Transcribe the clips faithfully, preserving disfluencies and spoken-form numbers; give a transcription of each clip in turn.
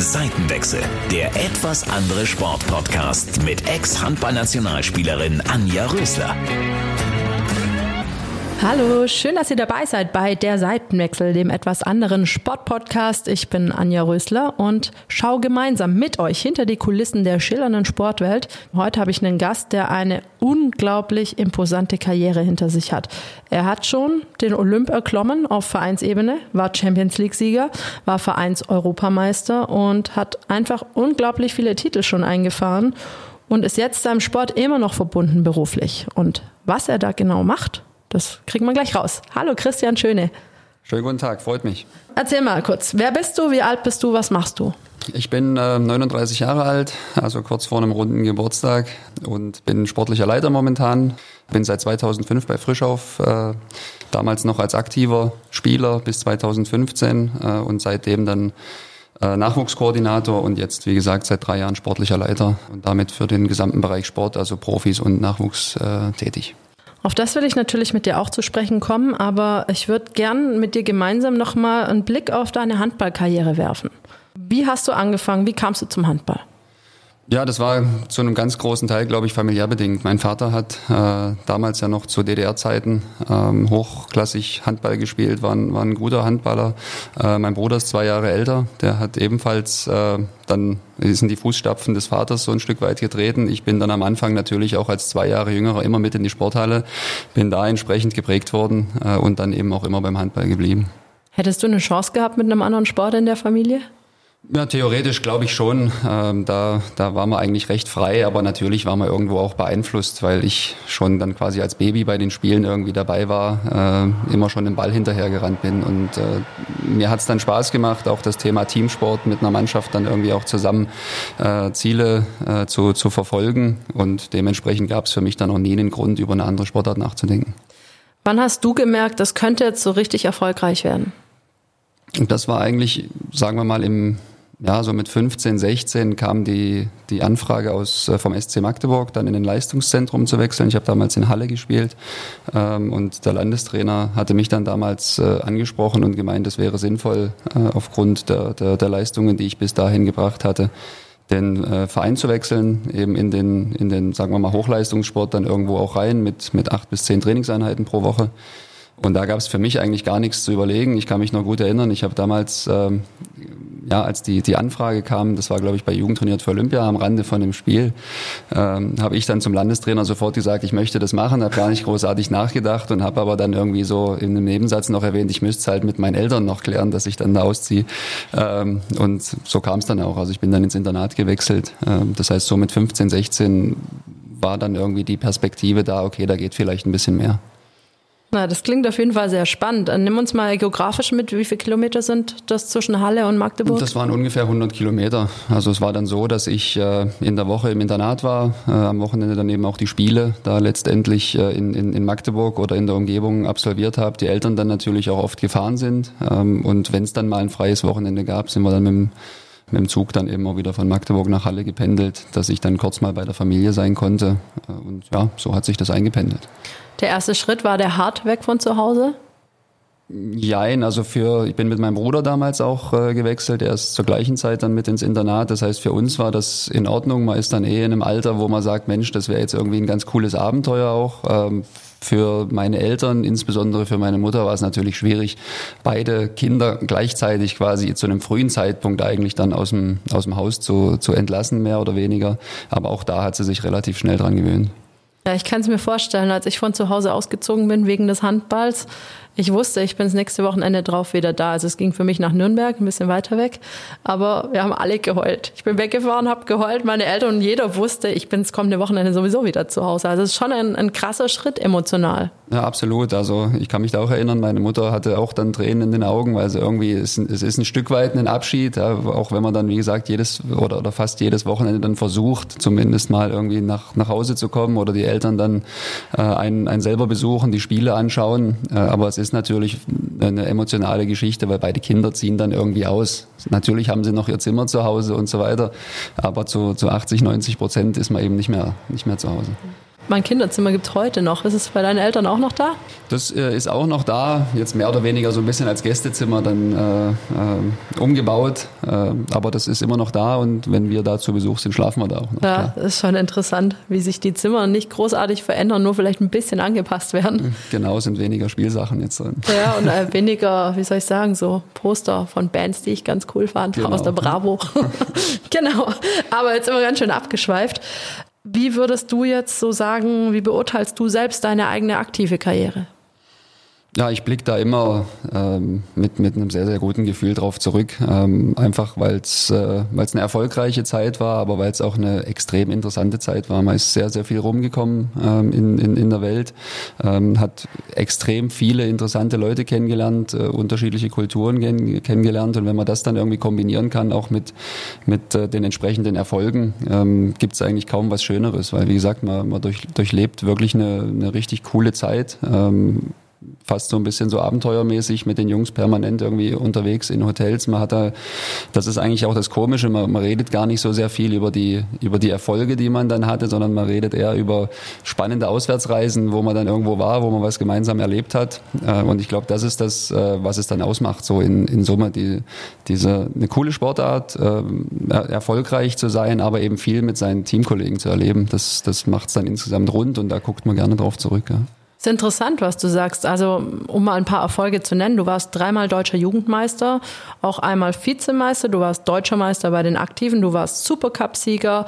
Seitenwechsel, der etwas andere Sportpodcast mit Ex-Handball-Nationalspielerin Anja Rösler. Hallo, schön, dass ihr dabei seid bei der Seitenwechsel, dem etwas anderen Sportpodcast. Ich bin Anja Rösler und schaue gemeinsam mit euch hinter die Kulissen der schillernden Sportwelt. Heute habe ich einen Gast, der eine unglaublich imposante Karriere hinter sich hat. Er hat schon den Olymp erklommen auf Vereinsebene, war Champions-League-Sieger, war Vereins-Europameister und hat einfach unglaublich viele Titel schon eingefahren und ist jetzt seinem Sport immer noch verbunden beruflich. Und was er da genau macht, das kriegt man gleich raus. Hallo Christian Schöne. Schönen guten Tag, freut mich. Erzähl mal kurz, wer bist du, wie alt bist du, was machst du? Ich bin äh, neununddreißig Jahre alt, also kurz vor einem runden Geburtstag und bin sportlicher Leiter momentan. Bin seit zweitausendfünf bei Frischauf, äh, damals noch als aktiver Spieler bis zweitausendfünfzehn äh, und seitdem dann äh, Nachwuchskoordinator und jetzt, wie gesagt, seit drei Jahren sportlicher Leiter und damit für den gesamten Bereich Sport, also Profis und Nachwuchs äh, tätig. Auf das will ich natürlich mit dir auch zu sprechen kommen, aber ich würde gern mit dir gemeinsam nochmal einen Blick auf deine Handballkarriere werfen. Wie hast du angefangen? Wie kamst du zum Handball? Ja, das war zu einem ganz großen Teil, glaube ich, familiär bedingt. Mein Vater hat äh, damals ja noch zu D D R-Zeiten ähm, hochklassig Handball gespielt, war, war ein guter Handballer. Äh, mein Bruder ist zwei Jahre älter, der hat ebenfalls äh, dann sind die Fußstapfen des Vaters so ein Stück weit getreten. Ich bin dann am Anfang natürlich auch als zwei Jahre Jüngerer immer mit in die Sporthalle, bin da entsprechend geprägt worden äh, und dann eben auch immer beim Handball geblieben. Hättest du eine Chance gehabt mit einem anderen Sport in der Familie? Ja, theoretisch glaube ich schon. Ähm, da, da war man eigentlich recht frei, aber natürlich war man irgendwo auch beeinflusst, weil ich schon dann quasi als Baby bei den Spielen irgendwie dabei war, äh, immer schon den Ball hinterhergerannt bin. Und äh, mir hat's dann Spaß gemacht, auch das Thema Teamsport mit einer Mannschaft dann irgendwie auch zusammen äh, Ziele äh, zu, zu verfolgen. Und dementsprechend gab's für mich dann auch nie einen Grund, über eine andere Sportart nachzudenken. Wann hast du gemerkt, das könnte jetzt so richtig erfolgreich werden? Und das war eigentlich, sagen wir mal, im ja so mit fünfzehn, sechzehn kam die die Anfrage aus vom S C Magdeburg, dann in ein Leistungszentrum zu wechseln. Ich habe damals in Halle gespielt ähm, und der Landestrainer hatte mich dann damals äh, angesprochen und gemeint, es wäre sinnvoll, äh, aufgrund der, der der Leistungen, die ich bis dahin gebracht hatte, den äh, Verein zu wechseln, eben in den in den sagen wir mal Hochleistungssport dann irgendwo auch rein mit mit acht bis zehn Trainingseinheiten pro Woche. Und da gab es für mich eigentlich gar nichts zu überlegen. Ich kann mich noch gut erinnern, ich habe damals, ähm, ja, als die die Anfrage kam, das war, glaube ich, bei Jugend trainiert für Olympia am Rande von dem Spiel, ähm, habe ich dann zum Landestrainer sofort gesagt, ich möchte das machen, habe gar nicht großartig nachgedacht und habe aber dann irgendwie so in einem Nebensatz noch erwähnt, ich müsste es halt mit meinen Eltern noch klären, dass ich dann da ausziehe. Ähm, und so kam es dann auch. Also ich bin dann ins Internat gewechselt. Ähm, das heißt, so mit fünfzehn, sechzehn war dann irgendwie die Perspektive da, okay, da geht vielleicht ein bisschen mehr. Na, das klingt auf jeden Fall sehr spannend. Nimm uns mal geografisch mit, wie viele Kilometer sind das zwischen Halle und Magdeburg? Das waren ungefähr hundert Kilometer. Also es war dann so, dass ich äh, in der Woche im Internat war, äh, am Wochenende dann eben auch die Spiele da letztendlich äh, in, in, in Magdeburg oder in der Umgebung absolviert habe. Die Eltern dann natürlich auch oft gefahren sind. Ähm, und wenn es dann mal ein freies Wochenende gab, sind wir dann mit dem, mit dem Zug dann eben auch wieder von Magdeburg nach Halle gependelt, dass ich dann kurz mal bei der Familie sein konnte. Und ja, so hat sich das eingependelt. Der erste Schritt, war der hart weg von zu Hause? Jein, also für, ich bin mit meinem Bruder damals auch äh, gewechselt, er ist zur gleichen Zeit dann mit ins Internat, das heißt für uns war das in Ordnung, man ist dann eh in einem Alter, wo man sagt, Mensch, das wäre jetzt irgendwie ein ganz cooles Abenteuer auch. Ähm, für meine Eltern, insbesondere für meine Mutter, war es natürlich schwierig, beide Kinder gleichzeitig quasi zu einem frühen Zeitpunkt eigentlich dann aus dem, aus dem Haus zu, zu entlassen, mehr oder weniger, aber auch da hat sie sich relativ schnell dran gewöhnt. Ja, ich kann es mir vorstellen, als ich von zu Hause ausgezogen bin wegen des Handballs, ich wusste, ich bin das nächste Wochenende drauf wieder da. Also es ging für mich nach Nürnberg, ein bisschen weiter weg, aber wir haben alle geheult. Ich bin weggefahren, habe geheult, meine Eltern und jeder wusste, ich bin das kommende Wochenende sowieso wieder zu Hause. Also es ist schon ein, ein krasser Schritt emotional. Ja, absolut. Also ich kann mich da auch erinnern, meine Mutter hatte auch dann Tränen in den Augen, weil also irgendwie es, es ist ein Stück weit ein Abschied, ja, auch wenn man dann, wie gesagt, jedes oder, oder fast jedes Wochenende dann versucht, zumindest mal irgendwie nach, nach Hause zu kommen oder die Eltern dann äh, einen, einen selber besuchen, die Spiele anschauen. Äh, aber es ist natürlich eine emotionale Geschichte, weil beide Kinder ziehen dann irgendwie aus. Natürlich haben sie noch ihr Zimmer zu Hause und so weiter, aber zu, zu achtzig, neunzig Prozent ist man eben nicht mehr, nicht mehr zu Hause. Mein Kinderzimmer gibt es heute noch. Ist es bei deinen Eltern auch noch da? Das äh, ist auch noch da, jetzt mehr oder weniger so ein bisschen als Gästezimmer dann äh, äh, umgebaut. Äh, aber das ist immer noch da und wenn wir da zu Besuch sind, schlafen wir da auch noch. Ja, klar. Ist schon interessant, wie sich die Zimmer nicht großartig verändern, nur vielleicht ein bisschen angepasst werden. Genau, sind weniger Spielsachen jetzt drin. Ja, und äh, weniger, wie soll ich sagen, so Poster von Bands, die ich ganz cool fand, genau. Aus der Bravo. Genau, aber jetzt immer ganz schön abgeschweift. Wie würdest du jetzt so sagen, wie beurteilst du selbst deine eigene aktive Karriere? Ja, ich blicke da immer ähm, mit, mit einem sehr, sehr guten Gefühl drauf zurück. Ähm, einfach, weil es äh, eine erfolgreiche Zeit war, aber weil es auch eine extrem interessante Zeit war. Man ist sehr, sehr viel rumgekommen ähm, in, in, in der Welt, ähm, hat extrem viele interessante Leute kennengelernt, äh, unterschiedliche Kulturen kenn- kennengelernt. Und wenn man das dann irgendwie kombinieren kann, auch mit, mit äh, den entsprechenden Erfolgen, ähm, gibt es eigentlich kaum was Schöneres. Weil, wie gesagt, man, man durch, durchlebt wirklich eine, eine richtig coole Zeit. Ähm, fast so ein bisschen so abenteuermäßig mit den Jungs permanent irgendwie unterwegs in Hotels. Man hat da, das ist eigentlich auch das Komische, man, man redet gar nicht so sehr viel über die, über die Erfolge, die man dann hatte, sondern man redet eher über spannende Auswärtsreisen, wo man dann irgendwo war, wo man was gemeinsam erlebt hat. Und ich glaube, das ist das, was es dann ausmacht, so in, in Summe, die, diese, eine coole Sportart, erfolgreich zu sein, aber eben viel mit seinen Teamkollegen zu erleben. Das, das macht es dann insgesamt rund und da guckt man gerne drauf zurück, ja. Ist interessant, was du sagst. Also, um mal ein paar Erfolge zu nennen. Du warst dreimal deutscher Jugendmeister, auch einmal Vizemeister. Du warst deutscher Meister bei den Aktiven. Du warst Supercup-Sieger.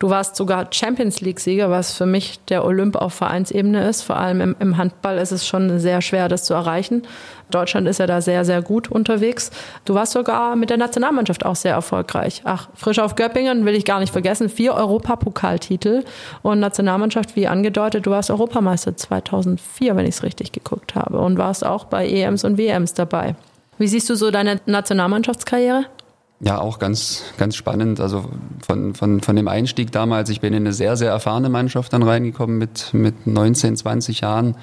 Du warst sogar Champions League-Sieger, was für mich der Olymp auf Vereinsebene ist. Vor allem im, im Handball ist es schon sehr schwer, das zu erreichen. Deutschland ist ja da sehr, sehr gut unterwegs. Du warst sogar mit der Nationalmannschaft auch sehr erfolgreich. Ach, Frischauf Göppingen will ich gar nicht vergessen. Vier Europapokaltitel und Nationalmannschaft, wie angedeutet, du warst Europameister zweitausendvier, wenn ich es richtig geguckt habe. Und warst auch bei E Ms und W Ms dabei. Wie siehst du so deine Nationalmannschaftskarriere? Ja, auch ganz, ganz spannend. Also von, von, von dem Einstieg damals, ich bin in eine sehr, sehr erfahrene Mannschaft dann reingekommen mit, mit neunzehn, zwanzig Jahren.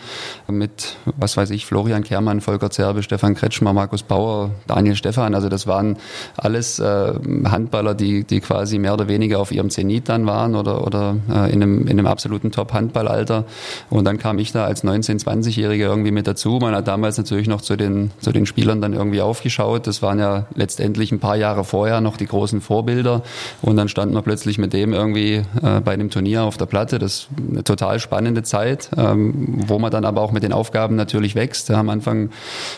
Mit, was weiß ich, Florian Kermann, Volker Zerbe, Stefan Kretschmer, Markus Bauer, Daniel Stefan. Also das waren alles äh, Handballer, die, die quasi mehr oder weniger auf ihrem Zenit dann waren oder, oder äh, in einem, in einem absoluten Top-Handballalter. Und dann kam ich da als neunzehn-, zwanzigjähriger irgendwie mit dazu. Man hat damals natürlich noch zu den, zu den Spielern dann irgendwie aufgeschaut. Das waren ja letztendlich ein paar Jahre vorher noch die großen Vorbilder und dann stand man plötzlich mit dem irgendwie äh, bei einem Turnier auf der Platte. Das ist eine total spannende Zeit, ähm, wo man dann aber auch mit den Aufgaben natürlich wächst. Ja, am Anfang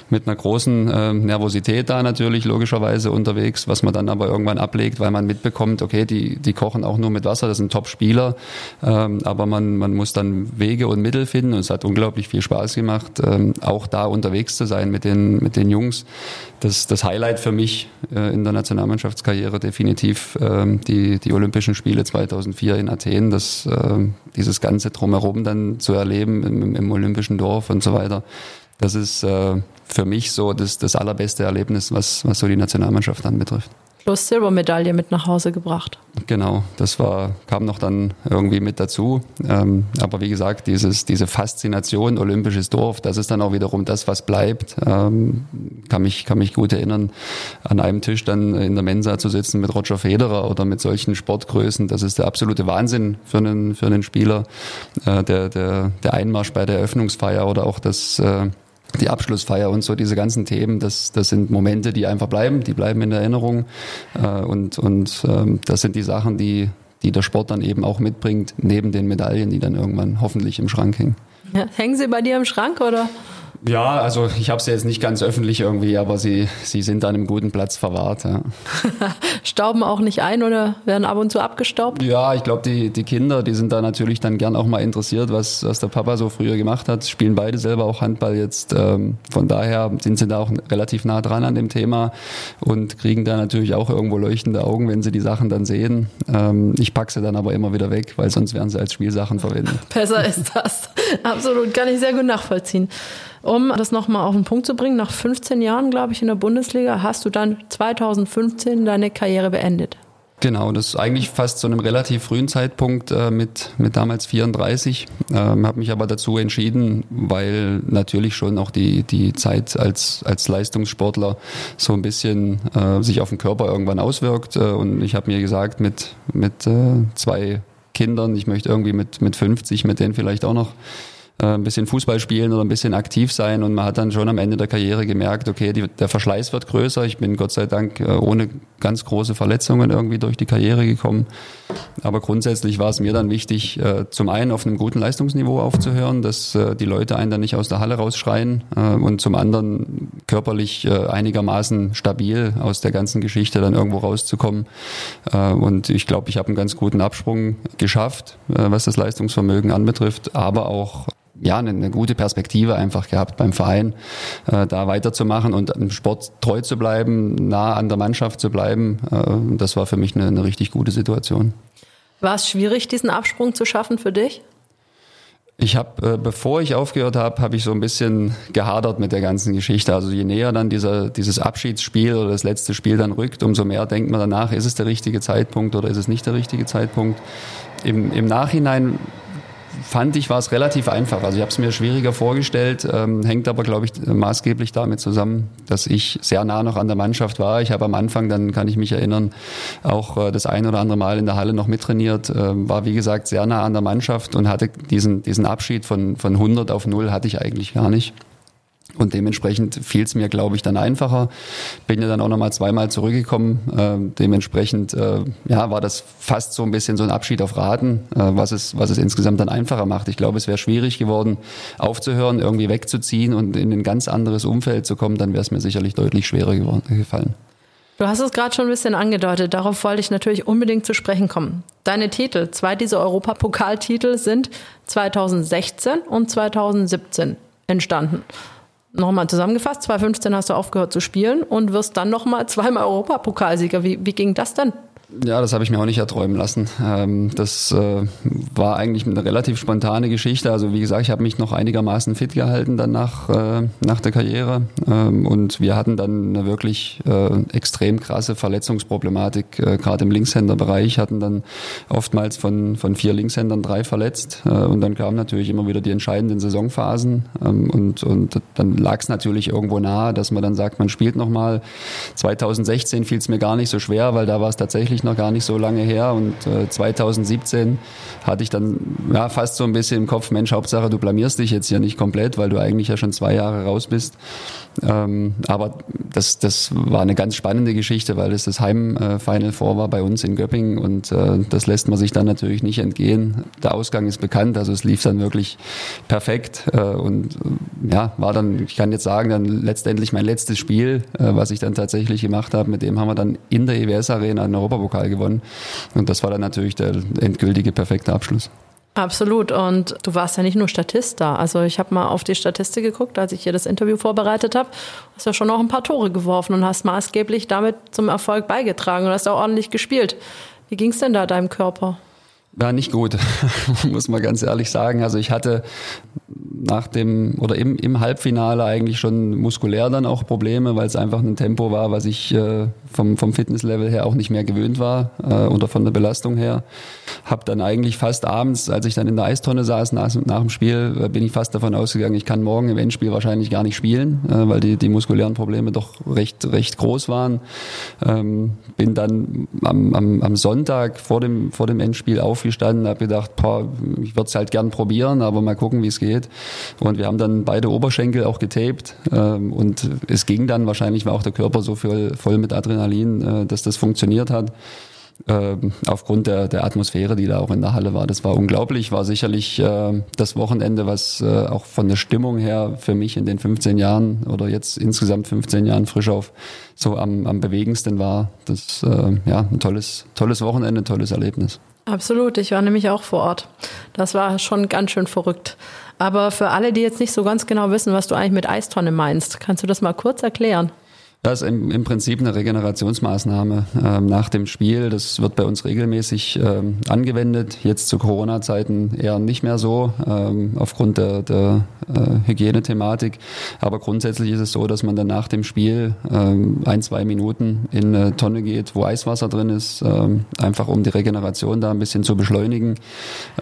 mit einer großen äh, Nervosität da natürlich logischerweise unterwegs, was man dann aber irgendwann ablegt, weil man mitbekommt, okay, die, die kochen auch nur mit Wasser, das sind Top-Spieler, ähm, aber man, man muss dann Wege und Mittel finden und es hat unglaublich viel Spaß gemacht, ähm, auch da unterwegs zu sein mit den, mit den Jungs. Das, das Highlight für mich äh, in der Nationalmannschaft Mannschaftskarriere definitiv ähm, die, die Olympischen Spiele zweitausendvier in Athen, das, äh, dieses ganze Drumherum dann zu erleben im, im Olympischen Dorf und so weiter. Das ist äh, für mich so das, das allerbeste Erlebnis, was, was so die Nationalmannschaft dann betrifft. Plus Silbermedaille mit nach Hause gebracht. Genau, das war, kam noch dann irgendwie mit dazu. Ähm, aber wie gesagt, dieses, diese Faszination Olympisches Dorf, das ist dann auch wiederum das, was bleibt. Ähm, kann mich, kann mich gut erinnern, an einem Tisch dann in der Mensa zu sitzen mit Roger Federer oder mit solchen Sportgrößen. Das ist der absolute Wahnsinn für einen, für einen Spieler. Äh, der, der, der Einmarsch bei der Eröffnungsfeier oder auch das, äh, die Abschlussfeier und so, diese ganzen Themen, das, das sind Momente, die einfach bleiben, die bleiben in der Erinnerung äh, und, und ähm, das sind die Sachen, die, die der Sport dann eben auch mitbringt, neben den Medaillen, die dann irgendwann hoffentlich im Schrank hängen. Ja, hängen sie bei dir im Schrank, oder? Ja, also ich habe sie jetzt nicht ganz öffentlich irgendwie, aber sie, sie sind an einem guten Platz verwahrt. Ja. Stauben auch nicht ein oder werden ab und zu abgestaubt? Ja, ich glaube, die, die Kinder, die sind da natürlich dann gern auch mal interessiert, was, was der Papa so früher gemacht hat. Spielen beide selber auch Handball jetzt. Ähm, von daher sind sie da auch relativ nah dran an dem Thema und kriegen da natürlich auch irgendwo leuchtende Augen, wenn sie die Sachen dann sehen. Ähm, ich packe sie dann aber immer wieder weg, weil sonst werden sie als Spielsachen verwendet. Besser ist das. Absolut, kann ich sehr gut nachvollziehen. Um das nochmal auf den Punkt zu bringen, nach fünfzehn Jahren, glaube ich, in der Bundesliga hast du dann zweitausendfünfzehn deine Karriere beendet. Genau, das ist eigentlich fast zu einem relativ frühen Zeitpunkt äh, mit mit damals vierunddreißig. Ähm, habe mich aber dazu entschieden, weil natürlich schon auch die die Zeit als als Leistungssportler so ein bisschen äh, sich auf den Körper irgendwann auswirkt. Äh, und ich habe mir gesagt, mit mit äh, zwei Kindern, ich möchte irgendwie mit, mit fünfzig, mit denen vielleicht auch noch äh, ein bisschen Fußball spielen oder ein bisschen aktiv sein. Und man hat dann schon am Ende der Karriere gemerkt, okay, die, der Verschleiß wird größer. Ich bin Gott sei Dank äh, ohne ganz große Verletzungen irgendwie durch die Karriere gekommen. Aber grundsätzlich war es mir dann wichtig, äh, zum einen auf einem guten Leistungsniveau aufzuhören, dass äh, die Leute einen dann nicht aus der Halle rausschreien äh, und zum anderen körperlich äh, einigermaßen stabil aus der ganzen Geschichte dann irgendwo rauszukommen. Äh, und ich glaube, ich habe einen ganz guten Absprung geschafft, äh, was das Leistungsvermögen anbetrifft, aber auch ja eine, eine gute Perspektive einfach gehabt beim Verein, äh, da weiterzumachen und im Sport treu zu bleiben, nah an der Mannschaft zu bleiben. Äh, das war für mich eine, eine richtig gute Situation. War es schwierig, diesen Absprung zu schaffen für dich? Ich habe, äh, bevor ich aufgehört habe, habe ich so ein bisschen gehadert mit der ganzen Geschichte. Also je näher dann dieser dieses Abschiedsspiel oder das letzte Spiel dann rückt, umso mehr denkt man danach, ist es der richtige Zeitpunkt oder ist es nicht der richtige Zeitpunkt. Im, im Nachhinein fand ich, war es relativ einfach. Also ich habe es mir schwieriger vorgestellt, ähm, hängt aber, glaube ich, maßgeblich damit zusammen, dass ich sehr nah noch an der Mannschaft war. Ich habe am Anfang, dann kann ich mich erinnern, auch äh, das ein oder andere Mal in der Halle noch mittrainiert, äh, war, wie gesagt, sehr nah an der Mannschaft und hatte diesen diesen Abschied von von hundert auf null hatte ich eigentlich gar nicht. Und dementsprechend fiel es mir, glaube ich, dann einfacher. Bin ja dann auch nochmal zweimal zurückgekommen. Ähm, dementsprechend äh, ja, war das fast so ein bisschen so ein Abschied auf Raten, äh, was es, was es insgesamt dann einfacher macht. Ich glaube, es wäre schwierig geworden, aufzuhören, irgendwie wegzuziehen und in ein ganz anderes Umfeld zu kommen. Dann wäre es mir sicherlich deutlich schwerer geworden, gefallen. Du hast es gerade schon ein bisschen angedeutet. Darauf wollte ich natürlich unbedingt zu sprechen kommen. Deine Titel, zwei dieser Europapokaltitel sind zweitausendsechzehn und zweitausendsiebzehn entstanden. Nochmal zusammengefasst, zweitausendfünfzehn hast du aufgehört zu spielen und wirst dann nochmal zweimal Europapokalsieger. Wie, wie ging das denn? Ja, das habe ich mir auch nicht erträumen lassen. Das war eigentlich eine relativ spontane Geschichte. Also wie gesagt, ich habe mich noch einigermaßen fit gehalten dann nach, nach der Karriere. Und wir hatten dann eine wirklich extrem krasse Verletzungsproblematik, gerade im Linkshänderbereich, hatten dann oftmals von, von vier Linkshändern drei verletzt. Und dann kamen natürlich immer wieder die entscheidenden Saisonphasen. Und, und dann lag es natürlich irgendwo nahe, dass man dann sagt, man spielt nochmal. zweitausendsechzehn fiel es mir gar nicht so schwer, weil da war es tatsächlich noch gar nicht so lange her, und äh, zweitausendsiebzehn hatte ich dann ja fast so ein bisschen im Kopf, Mensch, Hauptsache du blamierst dich jetzt hier nicht komplett, weil du eigentlich ja schon zwei Jahre raus bist. Ähm, aber das, das war eine ganz spannende Geschichte, weil es das Heim-Final Four war bei uns in Göppingen, und äh, das lässt man sich dann natürlich nicht entgehen. Der Ausgang ist bekannt, also es lief dann wirklich perfekt äh, und äh, ja, war dann, ich kann jetzt sagen, dann letztendlich mein letztes Spiel, äh, was ich dann tatsächlich gemacht habe, mit dem haben wir dann in der E W S Arena in Europa Pokal gewonnen, und das war dann natürlich der endgültige, perfekte Abschluss. Absolut, und du warst ja nicht nur Statist da, also ich habe mal auf die Statistik geguckt, als ich hier das Interview vorbereitet habe, hast ja schon noch ein paar Tore geworfen und hast maßgeblich damit zum Erfolg beigetragen und hast auch ordentlich gespielt. Wie ging es denn da deinem Körper? Ja, nicht gut, muss man ganz ehrlich sagen. Also ich hatte nach dem oder im, im Halbfinale eigentlich schon muskulär dann auch Probleme, weil es einfach ein Tempo war, was ich äh, vom, vom Fitnesslevel her auch nicht mehr gewöhnt war äh, oder von der Belastung her. Habe dann eigentlich fast abends, als ich dann in der Eistonne saß nach, nach dem Spiel, bin ich fast davon ausgegangen, ich kann morgen im Endspiel wahrscheinlich gar nicht spielen, äh, weil die, die muskulären Probleme doch recht, recht groß waren. Ähm, bin dann am, am, am Sonntag vor dem, vor dem Endspiel auf gestanden, habe gedacht, boah, ich würde es halt gern probieren, aber mal gucken, wie es geht. Und wir haben dann beide Oberschenkel auch getaped, ähm, und es ging dann, wahrscheinlich war auch der Körper so voll, voll mit Adrenalin, äh, dass das funktioniert hat. Aufgrund der, der Atmosphäre, die da auch in der Halle war. Das war unglaublich, war sicherlich äh, das Wochenende, was äh, auch von der Stimmung her für mich in den fünfzehn Jahren oder jetzt insgesamt fünfzehn Jahren Frischauf so am, am bewegendsten war. Das äh, ja ein tolles, tolles Wochenende, tolles Erlebnis. Absolut, ich war nämlich auch vor Ort. Das war schon ganz schön verrückt. Aber für alle, die jetzt nicht so ganz genau wissen, was du eigentlich mit Eistonne meinst, kannst du das mal kurz erklären? Das ist im, im Prinzip eine Regenerationsmaßnahme äh, nach dem Spiel. Das wird bei uns regelmäßig äh, angewendet. Jetzt zu Corona-Zeiten eher nicht mehr so, äh, aufgrund der, der äh, Hygienethematik. Aber grundsätzlich ist es so, dass man dann nach dem Spiel äh, ein, zwei Minuten in eine Tonne geht, wo Eiswasser drin ist, äh, einfach um die Regeneration da ein bisschen zu beschleunigen.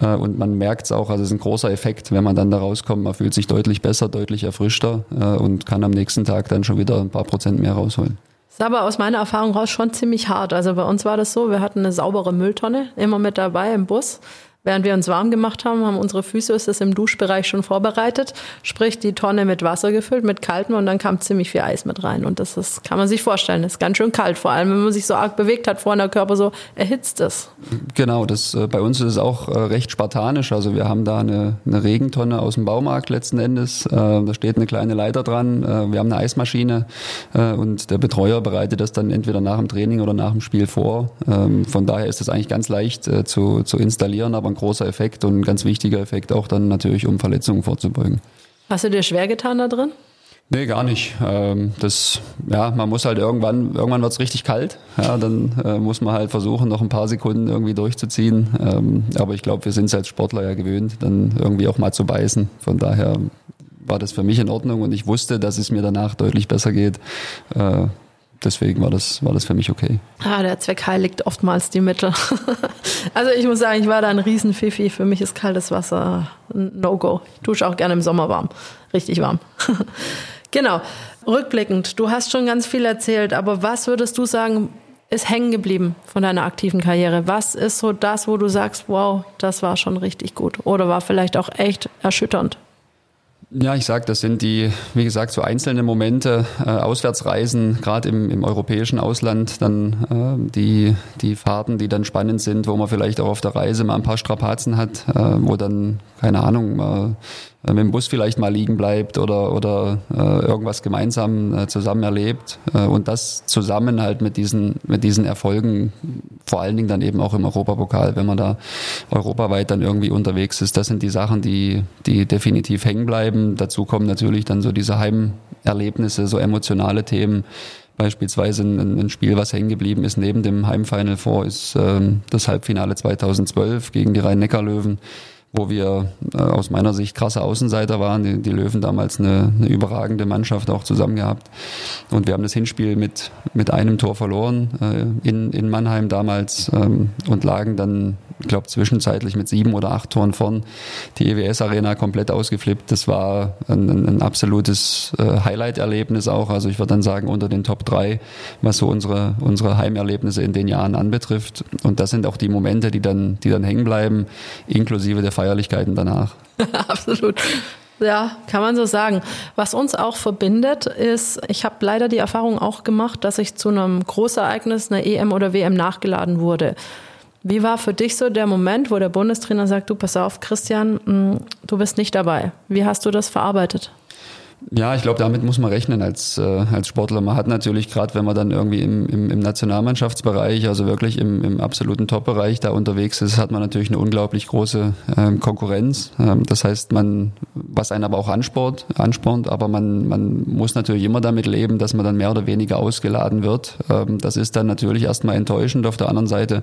Äh, und man merkt es auch, also es ist ein großer Effekt, wenn man dann da rauskommt. Man fühlt sich deutlich besser, deutlich erfrischter äh, und kann am nächsten Tag dann schon wieder ein paar Prozent mehr rausholen. Das ist aber aus meiner Erfahrung raus schon ziemlich hart. Also bei uns war das so, wir hatten eine saubere Mülltonne immer mit dabei im Bus. Während wir uns warm gemacht haben, haben unsere Physios das im Duschbereich schon vorbereitet, sprich die Tonne mit Wasser gefüllt, mit kaltem, und dann kam ziemlich viel Eis mit rein. Und das ist, kann man sich vorstellen, das ist ganz schön kalt, vor allem wenn man sich so arg bewegt hat, vorne der Körper so erhitzt ist. Genau, das, äh, bei uns ist es auch äh, recht spartanisch, also wir haben da eine, eine Regentonne aus dem Baumarkt letzten Endes, äh, da steht eine kleine Leiter dran, äh, wir haben eine Eismaschine äh, und der Betreuer bereitet das dann entweder nach dem Training oder nach dem Spiel vor. Ähm, von daher ist das eigentlich ganz leicht äh, zu, zu installieren, aber ein großer Effekt und ein ganz wichtiger Effekt auch dann natürlich, um Verletzungen vorzubeugen. Hast du dir schwer getan da drin? Nee, gar nicht. Das, ja, man muss halt irgendwann, irgendwann wird's richtig kalt. Ja, dann äh, muss man halt versuchen, noch ein paar Sekunden irgendwie durchzuziehen. Ähm, aber ich glaube, wir sind es als Sportler ja gewöhnt, dann irgendwie auch mal zu beißen. Von daher war das für mich in Ordnung und ich wusste, dass es mir danach deutlich besser geht. Äh, Deswegen war das, war das für mich okay. Ah, der Zweck heiligt oftmals die Mittel. Also ich muss sagen, ich war da ein Riesenfifi. Für mich ist kaltes Wasser ein No-Go. Ich dusche auch gerne im Sommer warm. Richtig warm. Genau. Rückblickend, du hast schon ganz viel erzählt, aber was würdest du sagen, ist hängen geblieben von deiner aktiven Karriere? Was ist so das, wo du sagst, wow, das war schon richtig gut oder war vielleicht auch echt erschütternd? Ja, ich sag, das sind die, wie gesagt, so einzelne Momente, äh, Auswärtsreisen, gerade im, im europäischen Ausland, dann äh, die, die Fahrten, die dann spannend sind, wo man vielleicht auch auf der Reise mal ein paar Strapazen hat, äh, wo dann, keine Ahnung, mal mit dem Bus vielleicht mal liegen bleibt oder, oder äh, irgendwas gemeinsam äh, zusammen erlebt äh, und das zusammen halt mit diesen, mit diesen Erfolgen, vor allen Dingen dann eben auch im Europapokal, wenn man da europaweit dann irgendwie unterwegs ist, das sind die Sachen, die, die definitiv hängen bleiben. Dazu kommen natürlich dann so diese Heimerlebnisse, so emotionale Themen, beispielsweise ein, ein Spiel, was hängen geblieben ist, neben dem Heimfinal vor, ist äh, das Halbfinale zweitausendzwölf gegen die Rhein-Neckar Löwen, wo wir äh, aus meiner Sicht krasse Außenseiter waren. Die, die Löwen damals eine, eine überragende Mannschaft auch zusammen gehabt. Und wir haben das Hinspiel mit mit einem Tor verloren äh, in in Mannheim damals ähm, und lagen dann, ich glaube, zwischenzeitlich mit sieben oder acht Toren vorn. Die E W S Arena komplett ausgeflippt. Das war ein, ein, ein absolutes äh, Highlight-Erlebnis auch. Also ich würde dann sagen, unter den Top drei, was so unsere unsere Heimerlebnisse in den Jahren anbetrifft. Und das sind auch die Momente, die dann die dann hängen bleiben, inklusive der Feierlichkeiten danach. Absolut. Ja, kann man so sagen. Was uns auch verbindet ist, ich habe leider die Erfahrung auch gemacht, dass ich zu einem Großereignis, einer E M oder W M nachgeladen wurde. Wie war für dich so der Moment, wo der Bundestrainer sagt, du pass auf, Christian, du bist nicht dabei. Wie hast du das verarbeitet? Ja, ich glaube, damit muss man rechnen als äh, als Sportler. Man hat natürlich gerade, wenn man dann irgendwie im, im, im Nationalmannschaftsbereich, also wirklich im, im absoluten Top-Bereich da unterwegs ist, hat man natürlich eine unglaublich große ähm, Konkurrenz. Ähm, das heißt, man, was einen aber auch anspornt, anspornt, aber man man muss natürlich immer damit leben, dass man dann mehr oder weniger ausgeladen wird. Ähm, das ist dann natürlich erstmal enttäuschend. Auf der anderen Seite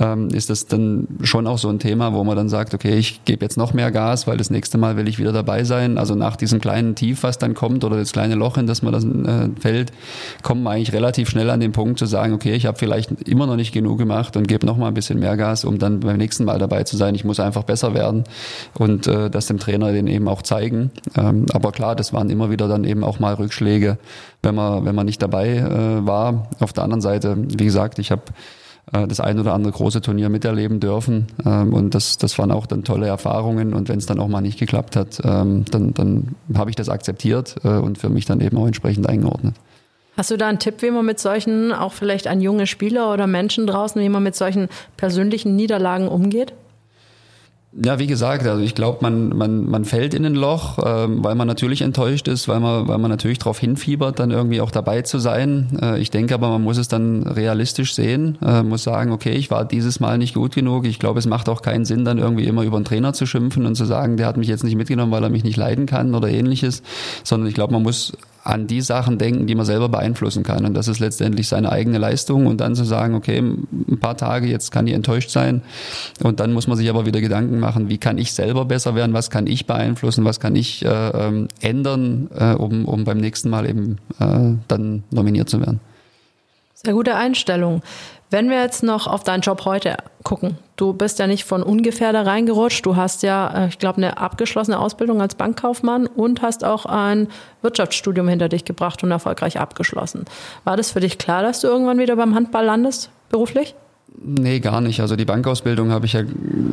ähm, ist das dann schon auch so ein Thema, wo man dann sagt, okay, ich gebe jetzt noch mehr Gas, weil das nächste Mal will ich wieder dabei sein. Also nach diesem kleinen Tief, was dann kommt, oder das kleine Loch, in das man das äh, fällt, kommen wir eigentlich relativ schnell an den Punkt zu sagen, okay, ich habe vielleicht immer noch nicht genug gemacht und gebe noch mal ein bisschen mehr Gas, um dann beim nächsten Mal dabei zu sein. Ich muss einfach besser werden und äh, das dem Trainer den eben auch zeigen. Ähm, aber klar, das waren immer wieder dann eben auch mal Rückschläge, wenn man, wenn man nicht dabei äh, war. Auf der anderen Seite, wie gesagt, ich habe das ein oder andere große Turnier miterleben dürfen und das, das waren auch dann tolle Erfahrungen und wenn es dann auch mal nicht geklappt hat, dann, dann habe ich das akzeptiert und für mich dann eben auch entsprechend eingeordnet. Hast du da einen Tipp, wie man mit solchen, auch vielleicht an junge Spieler oder Menschen draußen, wie man mit solchen persönlichen Niederlagen umgeht? Ja, wie gesagt, also ich glaube, man man man fällt in ein Loch, ähm, weil man natürlich enttäuscht ist, weil man weil man natürlich darauf hinfiebert, dann irgendwie auch dabei zu sein. Äh, ich denke aber, man muss es dann realistisch sehen, äh, muss sagen, okay, ich war dieses Mal nicht gut genug. Ich glaube, es macht auch keinen Sinn, dann irgendwie immer über einen Trainer zu schimpfen und zu sagen, der hat mich jetzt nicht mitgenommen, weil er mich nicht leiden kann oder ähnliches, sondern ich glaube, man muss an die Sachen denken, die man selber beeinflussen kann. Und das ist letztendlich seine eigene Leistung. Und dann zu sagen, okay, ein paar Tage, jetzt kann ich enttäuscht sein. Und dann muss man sich aber wieder Gedanken machen, wie kann ich selber besser werden? Was kann ich beeinflussen? Was kann ich äh, ähm, ändern, äh, um, um beim nächsten Mal eben äh, dann nominiert zu werden? Sehr gute Einstellung. Wenn wir jetzt noch auf deinen Job heute gucken, du bist ja nicht von ungefähr da reingerutscht, du hast ja, ich glaube, eine abgeschlossene Ausbildung als Bankkaufmann und hast auch ein Wirtschaftsstudium hinter dich gebracht und erfolgreich abgeschlossen. War das für dich klar, dass du irgendwann wieder beim Handball landest, beruflich? Nee, gar nicht. Also die Bankausbildung habe ich ja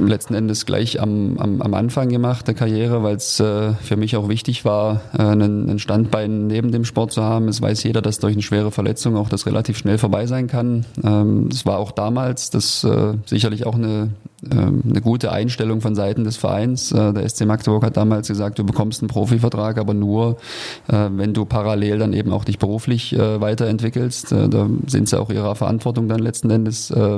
letzten Endes gleich am, am, am Anfang gemacht der Karriere, weil es äh, für mich auch wichtig war, äh, einen, einen Standbein neben dem Sport zu haben. Es weiß jeder, dass durch eine schwere Verletzung auch das relativ schnell vorbei sein kann. Ähm, das war auch damals das äh, sicherlich auch eine, äh, eine gute Einstellung von Seiten des Vereins. Äh, der S C Magdeburg hat damals gesagt, du bekommst einen Profivertrag, aber nur, äh, wenn du parallel dann eben auch dich beruflich äh, weiterentwickelst. Äh, da sind sie auch ihrer Verantwortung dann letzten Endes äh,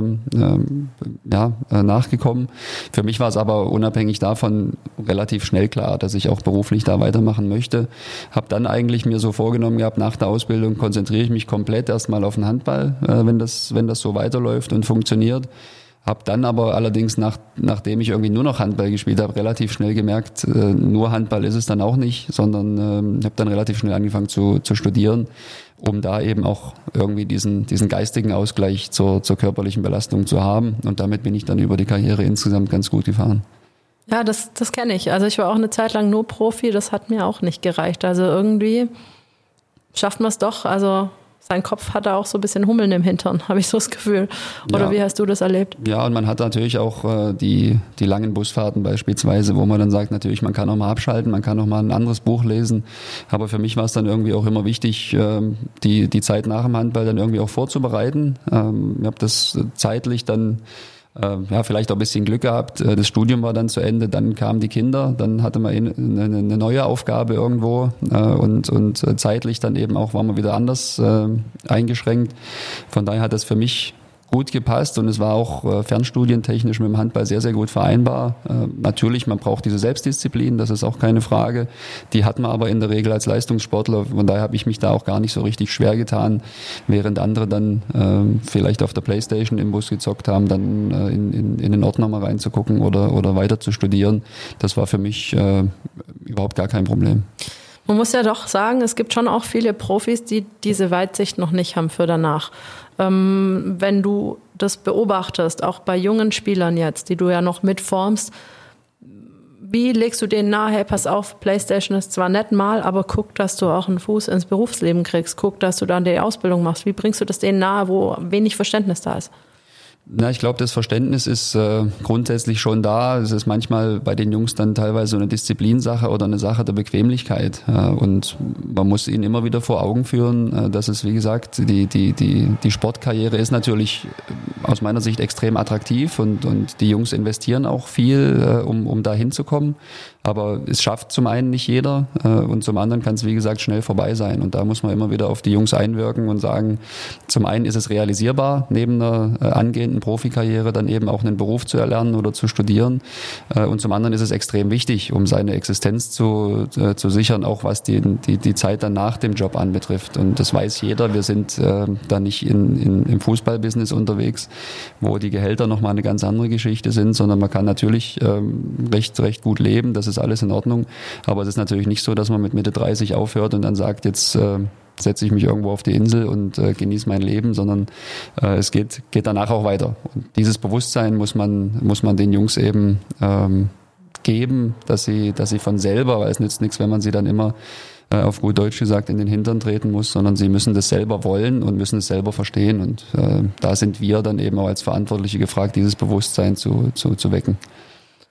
ja, nachgekommen. Für mich war es aber unabhängig davon relativ schnell klar, dass ich auch beruflich da weitermachen möchte. Habe dann eigentlich mir so vorgenommen gehabt, nach der Ausbildung konzentriere ich mich komplett erstmal auf den Handball, wenn das, wenn das so weiterläuft und funktioniert. Habe dann aber allerdings, nach, nachdem ich irgendwie nur noch Handball gespielt habe, relativ schnell gemerkt, nur Handball ist es dann auch nicht, sondern habe dann relativ schnell angefangen zu, zu studieren, um da eben auch irgendwie diesen, diesen geistigen Ausgleich zur, zur körperlichen Belastung zu haben. Und damit bin ich dann über die Karriere insgesamt ganz gut gefahren. Ja, das, das kenne ich. Also ich war auch eine Zeit lang nur Profi, das hat mir auch nicht gereicht. Also irgendwie schafft man es doch. Also sein Kopf hatte auch so ein bisschen Hummeln im Hintern, habe ich so das Gefühl. Oder ja. Wie hast du das erlebt? Ja, und man hat natürlich auch äh, die, die langen Busfahrten beispielsweise, wo man dann sagt, natürlich, man kann auch mal abschalten, man kann auch mal ein anderes Buch lesen. Aber für mich war es dann irgendwie auch immer wichtig, ähm, die, die Zeit nach dem Handball dann irgendwie auch vorzubereiten. Ähm, ich habe das zeitlich dann ja, vielleicht auch ein bisschen Glück gehabt. Das Studium war dann zu Ende, dann kamen die Kinder, dann hatte man eine neue Aufgabe irgendwo und, und zeitlich dann eben auch war man wieder anders eingeschränkt. Von daher hat das für mich gut gepasst und es war auch fernstudientechnisch mit dem Handball sehr, sehr gut vereinbar. Natürlich, man braucht diese Selbstdisziplin, das ist auch keine Frage. Die hat man aber in der Regel als Leistungssportler. Von daher habe ich mich da auch gar nicht so richtig schwer getan, während andere dann ähm, vielleicht auf der Playstation im Bus gezockt haben, dann äh, in, in, in den Ordner mal reinzugucken oder, oder weiter zu studieren. Das war für mich äh, überhaupt gar kein Problem. Man muss ja doch sagen, es gibt schon auch viele Profis, die diese Weitsicht noch nicht haben für danach. Ähm, wenn du das beobachtest, auch bei jungen Spielern jetzt, die du ja noch mitformst, wie legst du denen nahe, hey, pass auf, Playstation ist zwar nett mal, aber guck, dass du auch einen Fuß ins Berufsleben kriegst, guck, dass du dann die Ausbildung machst. Wie bringst du das denen nahe, wo wenig Verständnis da ist? Na, ich glaube, das Verständnis ist äh, grundsätzlich schon da. Es ist manchmal bei den Jungs dann teilweise eine Disziplinsache oder eine Sache der Bequemlichkeit. Äh, und man muss ihnen immer wieder vor Augen führen, äh, dass es, wie gesagt, die, die, die, die Sportkarriere ist natürlich aus meiner Sicht extrem attraktiv und, und die Jungs investieren auch viel, äh, um, um da hinzukommen. Aber es schafft zum einen nicht jeder äh, und zum anderen kann es, wie gesagt, schnell vorbei sein. Und da muss man immer wieder auf die Jungs einwirken und sagen, zum einen ist es realisierbar, neben einer äh, angehenden Profikarriere dann eben auch einen Beruf zu erlernen oder zu studieren. Äh, und zum anderen ist es extrem wichtig, um seine Existenz zu, äh, zu sichern, auch was die, die, die Zeit dann nach dem Job anbetrifft. Und das weiß jeder. Wir sind äh, da nicht in, in, im Fußballbusiness unterwegs, wo die Gehälter nochmal eine ganz andere Geschichte sind, sondern man kann natürlich äh, recht, recht gut leben. Das ist alles in Ordnung, aber es ist natürlich nicht so, dass man mit Mitte dreißig aufhört und dann sagt, jetzt äh, setze ich mich irgendwo auf die Insel und äh, genieße mein Leben, sondern äh, es geht, geht danach auch weiter. Und dieses Bewusstsein muss man, muss man den Jungs eben ähm, geben, dass sie, dass sie von selber, weil es nützt nichts, wenn man sie dann immer äh, auf gut Deutsch gesagt in den Hintern treten muss, sondern sie müssen das selber wollen und müssen es selber verstehen und äh, da sind wir dann eben auch als Verantwortliche gefragt, dieses Bewusstsein zu, zu, zu wecken.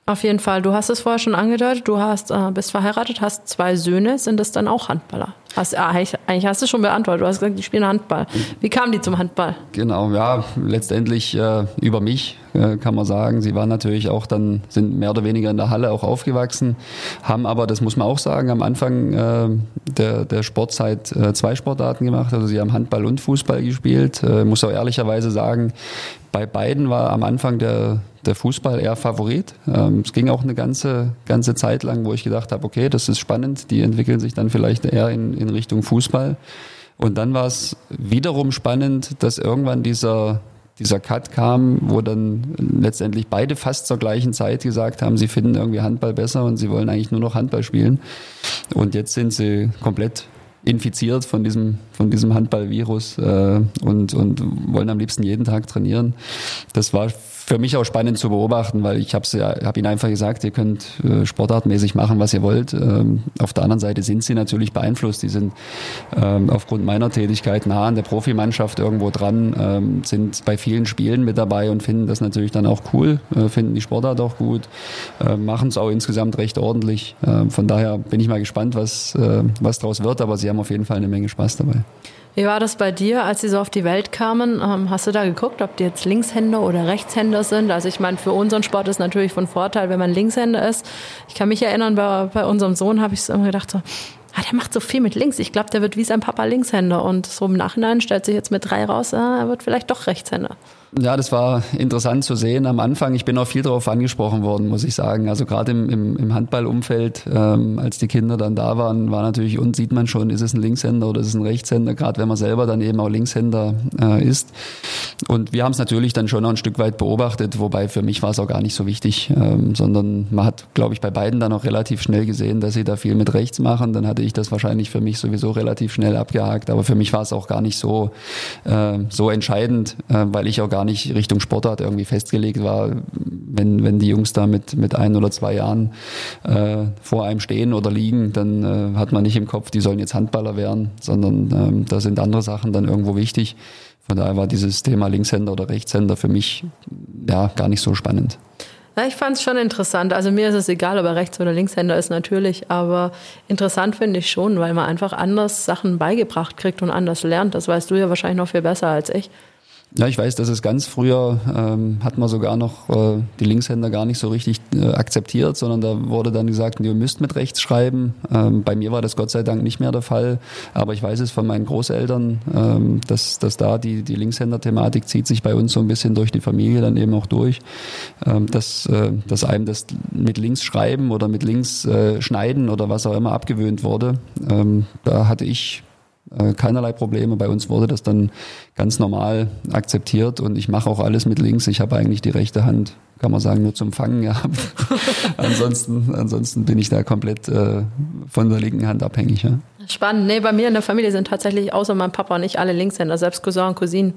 Auf jeden Fall. Du hast es vorher schon angedeutet, du hast, bist verheiratet, hast zwei Söhne, sind das dann auch Handballer? Hast, eigentlich hast du schon beantwortet, du hast gesagt, die spielen Handball. Wie kamen die zum Handball? Genau, ja, letztendlich äh, über mich, äh, kann man sagen. Sie waren natürlich auch dann, sind mehr oder weniger in der Halle auch aufgewachsen, haben aber, das muss man auch sagen, am Anfang äh, der, der Sportzeit äh, zwei Sportarten gemacht. Also sie haben Handball und Fußball gespielt. Äh, muss auch ehrlicherweise sagen, bei beiden war am Anfang der der Fußball eher Favorit. Ähm, es ging auch eine ganze, ganze Zeit lang, wo ich gedacht habe, okay, das ist spannend, die entwickeln sich dann vielleicht eher in, in Richtung Fußball. Und dann war es wiederum spannend, dass irgendwann dieser, dieser Cut kam, wo dann letztendlich beide fast zur gleichen Zeit gesagt haben, sie finden irgendwie Handball besser und sie wollen eigentlich nur noch Handball spielen. Und jetzt sind sie komplett infiziert von diesem, von diesem Handballvirus äh, und, und wollen am liebsten jeden Tag trainieren. das war für mich auch spannend zu beobachten, weil ich habe ja, hab ihnen einfach gesagt, ihr könnt äh, sportartmäßig machen, was ihr wollt. Ähm, auf der anderen Seite sind sie natürlich beeinflusst. Die sind ähm, aufgrund meiner Tätigkeit nah an der Profimannschaft irgendwo dran, ähm, sind bei vielen Spielen mit dabei und finden das natürlich dann auch cool, äh, finden die Sportart auch gut, äh, machen es auch insgesamt recht ordentlich. Äh, von daher bin ich mal gespannt, was, äh, was draus wird, aber sie haben auf jeden Fall eine Menge Spaß dabei. Wie war das bei dir, als sie so auf die Welt kamen? Hast du da geguckt, ob die jetzt Linkshänder oder Rechtshänder sind? Also ich meine, für unseren Sport ist natürlich von Vorteil, wenn man Linkshänder ist. Ich kann mich erinnern, bei, bei unserem Sohn habe ich so immer gedacht, so, ah, der macht so viel mit links. Ich glaube, der wird wie sein Papa Linkshänder. Und so im Nachhinein stellt sich jetzt mit drei raus, ah, er wird vielleicht doch Rechtshänder. Ja, das war interessant zu sehen am Anfang. Ich bin auch viel darauf angesprochen worden, muss ich sagen. Also gerade im, im, im Handballumfeld, ähm, als die Kinder dann da waren, war natürlich, und sieht man schon, ist es ein Linkshänder oder ist es ein Rechtshänder, gerade wenn man selber dann eben auch Linkshänder äh, ist. Und wir haben es natürlich dann schon noch ein Stück weit beobachtet, wobei für mich war es auch gar nicht so wichtig, ähm, sondern man hat, glaube ich, bei beiden dann auch relativ schnell gesehen, dass sie da viel mit rechts machen. Dann hatte ich das wahrscheinlich für mich sowieso relativ schnell abgehakt, aber für mich war es auch gar nicht so, äh, so entscheidend, äh, weil ich auch gar nicht Richtung Sportart irgendwie festgelegt war, wenn, wenn die Jungs da mit, mit ein oder zwei Jahren äh, vor einem stehen oder liegen, dann äh, hat man nicht im Kopf, die sollen jetzt Handballer werden, sondern ähm, da sind andere Sachen dann irgendwo wichtig. Von daher war dieses Thema Linkshänder oder Rechtshänder für mich ja gar nicht so spannend. Ja, ich fand es schon interessant. Also mir ist es egal, ob er Rechts- oder Linkshänder ist natürlich, aber interessant finde ich schon, weil man einfach anders Sachen beigebracht kriegt und anders lernt. Das weißt du ja wahrscheinlich noch viel besser als ich. Ja, ich weiß, dass es ganz früher ähm, hat man sogar noch äh, die Linkshänder gar nicht so richtig äh, akzeptiert, sondern da wurde dann gesagt, ihr müsst mit rechts schreiben. Ähm, bei mir war das Gott sei Dank nicht mehr der Fall, aber ich weiß es von meinen Großeltern, ähm, dass, dass da die, die Linkshänder-Thematik zieht sich bei uns so ein bisschen durch die Familie dann eben auch durch, ähm, dass, äh, dass einem das mit links schreiben oder mit links äh, schneiden oder was auch immer abgewöhnt wurde. Ähm, da hatte ich keinerlei Probleme. Bei uns wurde das dann ganz normal akzeptiert und ich mache auch alles mit links. Ich habe eigentlich die rechte Hand, kann man sagen, nur zum Fangen gehabt. ansonsten, ansonsten bin ich da komplett äh, von der linken Hand abhängig. Ja? Spannend. Nee, bei mir in der Familie sind tatsächlich außer meinem Papa nicht alle Linkshänder, selbst Cousin und Cousinen.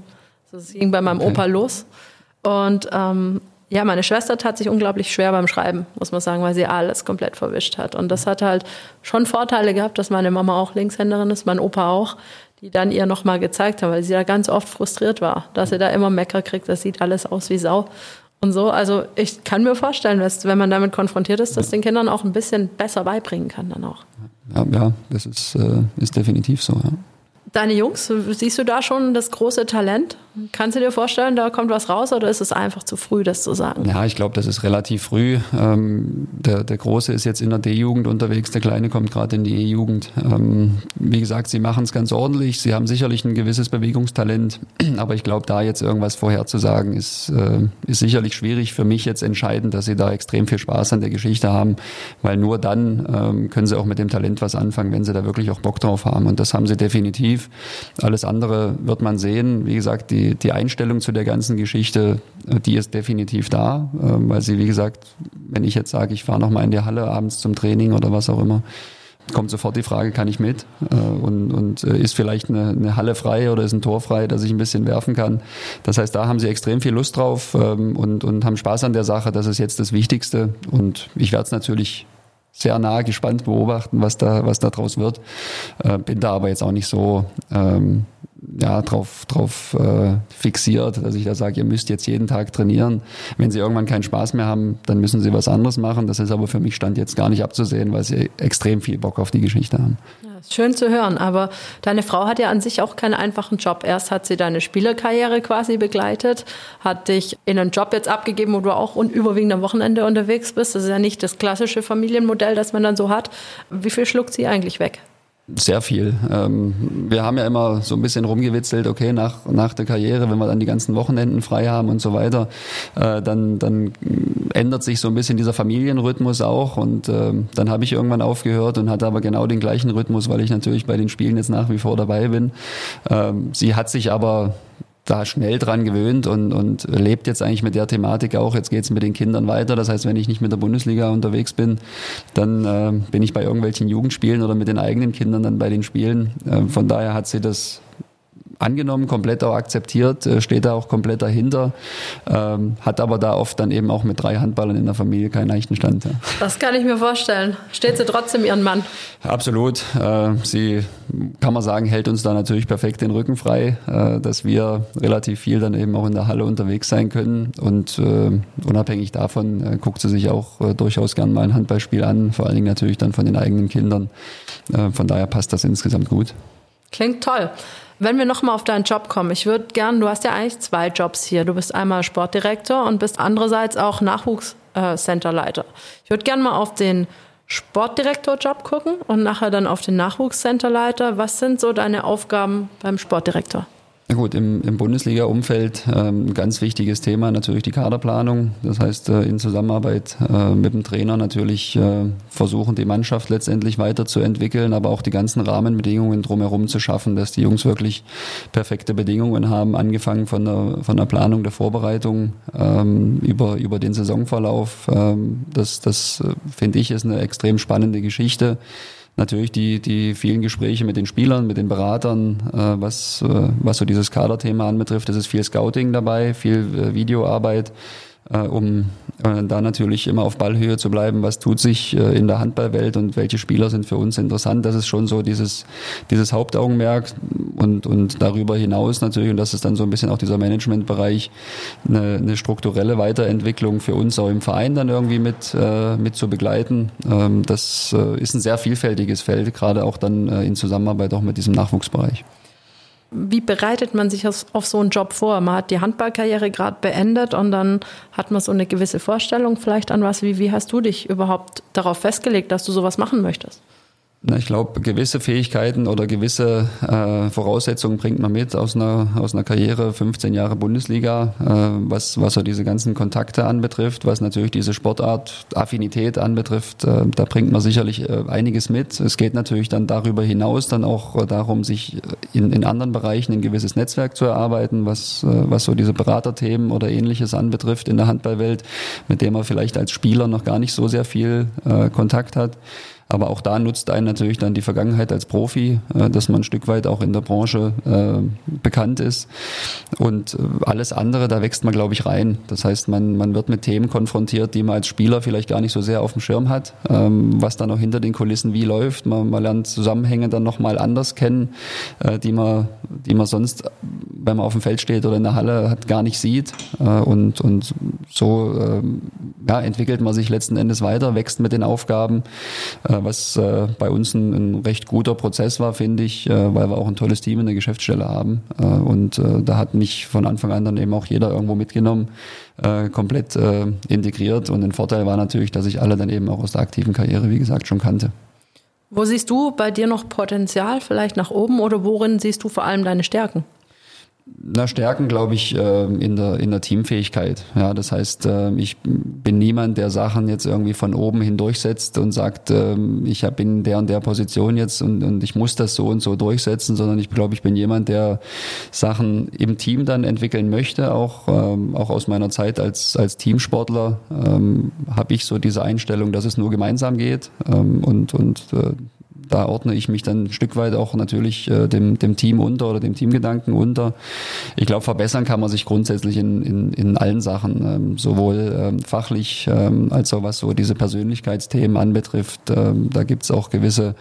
Das ging bei meinem okay. Opa los. Und ähm, ja, meine Schwester tat sich unglaublich schwer beim Schreiben, muss man sagen, weil sie alles komplett verwischt hat. Und das hat halt schon Vorteile gehabt, dass meine Mama auch Linkshänderin ist, mein Opa auch, die dann ihr nochmal gezeigt haben, weil sie da ganz oft frustriert war, dass sie da immer Mecker kriegt, das sieht alles aus wie Sau und so. Also ich kann mir vorstellen, dass, wenn man damit konfrontiert ist, dass den Kindern auch ein bisschen besser beibringen kann dann auch. Ja, ja, das ist, äh, ist definitiv so, ja. Deine Jungs, siehst du da schon das große Talent? Kannst du dir vorstellen, da kommt was raus oder ist es einfach zu früh, das zu sagen? Ja, ich glaube, das ist relativ früh. Ähm, der, der Große ist jetzt in der D-Jugend unterwegs, der Kleine kommt gerade in die E-Jugend. Ähm, wie gesagt, sie machen es ganz ordentlich, sie haben sicherlich ein gewisses Bewegungstalent, aber ich glaube, da jetzt irgendwas vorherzusagen, ist, äh, ist sicherlich schwierig. Für mich jetzt entscheidend, dass sie da extrem viel Spaß an der Geschichte haben, weil nur dann ähm, können sie auch mit dem Talent was anfangen, wenn sie da wirklich auch Bock drauf haben und das haben sie definitiv. Alles andere wird man sehen. Wie gesagt, die, die Einstellung zu der ganzen Geschichte, die ist definitiv da, weil sie, wie gesagt, wenn ich jetzt sage, ich fahre nochmal in die Halle abends zum Training oder was auch immer, kommt sofort die Frage, kann ich mit? Und, und ist vielleicht eine, eine Halle frei oder ist ein Tor frei, dass ich ein bisschen werfen kann? Das heißt, da haben sie extrem viel Lust drauf und, und haben Spaß an der Sache. Das ist jetzt das Wichtigste und ich werde es natürlich sehr nah gespannt beobachten, was da was da draus wird. Äh, bin da aber jetzt auch nicht so ähm, ja, drauf, drauf äh, fixiert, dass ich da sage, ihr müsst jetzt jeden Tag trainieren. Wenn sie irgendwann keinen Spaß mehr haben, dann müssen sie was anderes machen. Das ist aber für mich Stand jetzt gar nicht abzusehen, weil sie extrem viel Bock auf die Geschichte haben. Ja, ist schön zu hören, aber deine Frau hat ja an sich auch keinen einfachen Job. Erst hat sie deine Spielerkarriere quasi begleitet, hat dich in einen Job jetzt abgegeben, wo du auch überwiegend am Wochenende unterwegs bist. Das ist ja nicht das klassische Familienmodell, das man dann so hat. Wie viel schluckt sie eigentlich weg? Sehr viel. Wir haben ja immer so ein bisschen rumgewitzelt, okay, nach, nach der Karriere, wenn wir dann die ganzen Wochenenden frei haben und so weiter, dann, dann ändert sich so ein bisschen dieser Familienrhythmus auch und dann habe ich irgendwann aufgehört und hatte aber genau den gleichen Rhythmus, weil ich natürlich bei den Spielen jetzt nach wie vor dabei bin. Sie hat sich aber da schnell dran gewöhnt und, und lebt jetzt eigentlich mit der Thematik auch. Jetzt geht's mit den Kindern weiter. Das heißt, wenn ich nicht mit der Bundesliga unterwegs bin, dann äh, bin ich bei irgendwelchen Jugendspielen oder mit den eigenen Kindern dann bei den Spielen. Äh, von daher hat sie das angenommen, komplett auch akzeptiert, steht da auch komplett dahinter, ähm, hat aber da oft dann eben auch mit drei Handballern in der Familie keinen leichten Stand. Ja. Das kann ich mir vorstellen. Steht sie trotzdem ihren Mann? Absolut. Äh, sie, kann man sagen, hält uns da natürlich perfekt den Rücken frei, äh, dass wir relativ viel dann eben auch in der Halle unterwegs sein können und äh, unabhängig davon äh, guckt sie sich auch äh, durchaus gern mal ein Handballspiel an, vor allen Dingen natürlich dann von den eigenen Kindern. Äh, von daher passt das insgesamt gut. Klingt toll. Wenn wir nochmal auf deinen Job kommen, ich würde gern, du hast ja eigentlich zwei Jobs hier. Du bist einmal Sportdirektor und bist andererseits auch Nachwuchscenterleiter. Ich würde gern mal auf den Sportdirektor-Job gucken und nachher dann auf den Nachwuchscenterleiter. Was sind so deine Aufgaben beim Sportdirektor? Na gut, im, im Bundesliga-Umfeld ähm, ganz wichtiges Thema natürlich die Kaderplanung. Das heißt, äh, in Zusammenarbeit äh, mit dem Trainer natürlich äh, versuchen, die Mannschaft letztendlich weiterzuentwickeln, aber auch die ganzen Rahmenbedingungen drumherum zu schaffen, dass die Jungs wirklich perfekte Bedingungen haben, angefangen von der, von der Planung der Vorbereitung ähm, über, über den Saisonverlauf. Ähm, das, das äh, finde ich, ist eine extrem spannende Geschichte. Natürlich die, die vielen Gespräche mit den Spielern, mit den Beratern, äh, was, äh, was so dieses Kaderthema anbetrifft. Es ist viel Scouting dabei, viel äh, Videoarbeit, äh, um äh, da natürlich immer auf Ballhöhe zu bleiben. Was tut sich äh, in der Handballwelt und welche Spieler sind für uns interessant? Das ist schon so dieses, dieses Hauptaugenmerk und, und darüber hinaus natürlich, und das ist dann so ein bisschen auch dieser Managementbereich, eine, eine strukturelle Weiterentwicklung für uns auch im Verein dann irgendwie mit, äh, mit zu begleiten. Ähm, das äh, ist ein sehr vielfältiges Feld, gerade auch dann äh, in Zusammenarbeit auch mit diesem Nachwuchsbereich. Wie bereitet man sich auf so einen Job vor? Man hat die Handballkarriere gerade beendet und dann hat man so eine gewisse Vorstellung vielleicht an was. Wie, wie hast du dich überhaupt darauf festgelegt, dass du sowas machen möchtest? Na, ich glaube, gewisse Fähigkeiten oder gewisse äh, Voraussetzungen bringt man mit aus einer aus einer Karriere, fünfzehn Jahre Bundesliga, äh, was was so diese ganzen Kontakte anbetrifft, was natürlich diese Sportart Affinität anbetrifft, äh, da bringt man sicherlich äh, einiges mit. Es geht natürlich dann darüber hinaus dann auch darum, sich in in anderen Bereichen ein gewisses Netzwerk zu erarbeiten, was äh, was so diese Beraterthemen oder Ähnliches anbetrifft in der Handballwelt, mit dem man vielleicht als Spieler noch gar nicht so sehr viel äh, Kontakt hat. Aber auch da nutzt einen natürlich dann die Vergangenheit als Profi, dass man ein Stück weit auch in der Branche äh, bekannt ist. Und alles andere, da wächst man, glaube ich, rein. Das heißt, man, man wird mit Themen konfrontiert, die man als Spieler vielleicht gar nicht so sehr auf dem Schirm hat, ähm, was dann auch hinter den Kulissen wie läuft. Man, man lernt Zusammenhänge dann nochmal anders kennen, äh, die man, die man sonst, wenn man auf dem Feld steht oder in der Halle hat, gar nicht sieht. Äh, und, und so äh, ja, entwickelt man sich letzten Endes weiter, wächst mit den Aufgaben. Äh, was äh, bei uns ein, ein recht guter Prozess war, finde ich, äh, weil wir auch ein tolles Team in der Geschäftsstelle haben. Äh, und äh, da hat mich von Anfang an dann eben auch jeder irgendwo mitgenommen, äh, komplett äh, integriert. Und ein Vorteil war natürlich, dass ich alle dann eben auch aus der aktiven Karriere, wie gesagt, schon kannte. Wo siehst du bei dir noch Potenzial vielleicht nach oben oder worin siehst du vor allem deine Stärken? Na, Stärken, glaube ich, in der, in der Teamfähigkeit. Ja, das heißt, ich bin niemand, der Sachen jetzt irgendwie von oben hin durchsetzt und sagt, ich bin in der und der Position jetzt und, und ich muss das so und so durchsetzen, sondern ich glaube, ich bin jemand, der Sachen im Team dann entwickeln möchte. Auch, auch aus meiner Zeit als, als Teamsportler habe ich so diese Einstellung, dass es nur gemeinsam geht und, und, da ordne ich mich dann ein Stück weit auch natürlich äh, dem, dem Team unter oder dem Teamgedanken unter. Ich glaube, verbessern kann man sich grundsätzlich in, in, in allen Sachen, ähm, sowohl ähm, fachlich ähm, als auch was so diese Persönlichkeitsthemen anbetrifft. Ähm, da gibt's auch gewisse,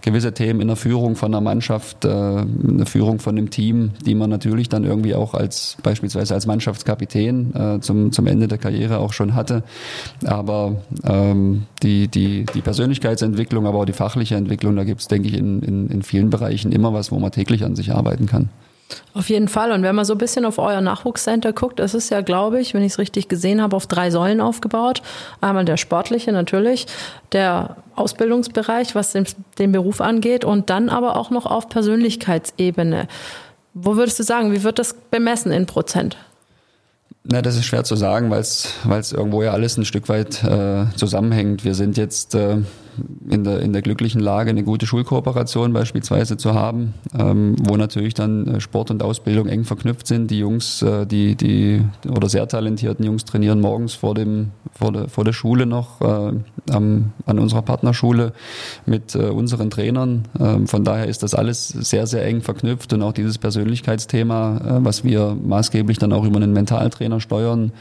gewisse Themen in der Führung von einer Mannschaft, äh, in der Führung von einem Team, die man natürlich dann irgendwie auch als beispielsweise als Mannschaftskapitän äh, zum, zum Ende der Karriere auch schon hatte. Aber ähm, die, die, die Persönlichkeitsentwicklung, aber auch die fachliche Entwicklung, und da gibt es, denke ich, in, in, in vielen Bereichen immer was, wo man täglich an sich arbeiten kann. Auf jeden Fall. Und wenn man so ein bisschen auf euer Nachwuchscenter guckt, es ist ja, glaube ich, wenn ich es richtig gesehen habe, auf drei Säulen aufgebaut. Einmal der sportliche natürlich, der Ausbildungsbereich, was den, den Beruf angeht und dann aber auch noch auf Persönlichkeitsebene. Wo würdest du sagen, wie wird das bemessen in Prozent? Na, das ist schwer zu sagen, weil es irgendwo ja alles ein Stück weit äh, zusammenhängt. Wir sind jetzt... Äh, in der, in der glücklichen Lage, eine gute Schulkooperation beispielsweise zu haben, ähm, wo natürlich dann Sport und Ausbildung eng verknüpft sind. Die Jungs, äh, die, die, oder sehr talentierten Jungs trainieren morgens vor dem, vor der, vor der Schule noch, äh, am, an unserer Partnerschule mit äh, unseren Trainern. Ähm, von daher ist das alles sehr, sehr eng verknüpft und auch dieses Persönlichkeitsthema, äh, was wir maßgeblich dann auch über einen Mentaltrainer steuern,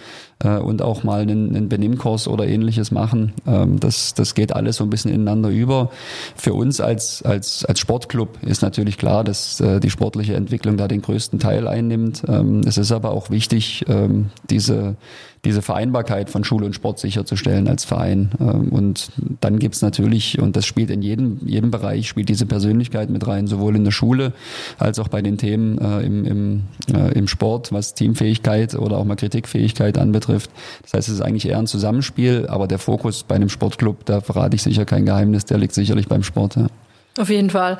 äh, und auch mal einen, einen Benimmkurs oder ähnliches machen, ähm, das, das geht alles so ein bisschen ineinander über. Für uns als, als, als Sportclub ist natürlich klar, dass äh, die sportliche Entwicklung da den größten Teil einnimmt. Ähm, es ist aber auch wichtig, ähm, diese, diese Vereinbarkeit von Schule und Sport sicherzustellen als Verein. Ähm, und dann gibt's natürlich, und das spielt in jedem, jedem Bereich, spielt diese Persönlichkeit mit rein, sowohl in der Schule als auch bei den Themen äh, im, im, äh, im Sport, was Teamfähigkeit oder auch mal Kritikfähigkeit anbetrifft. Das heißt, es ist eigentlich eher ein Zusammenspiel, aber der Fokus bei einem Sportclub, da verrate ich sicher kein Geheimnis, der liegt sicherlich beim Sport. Ja. Auf jeden Fall.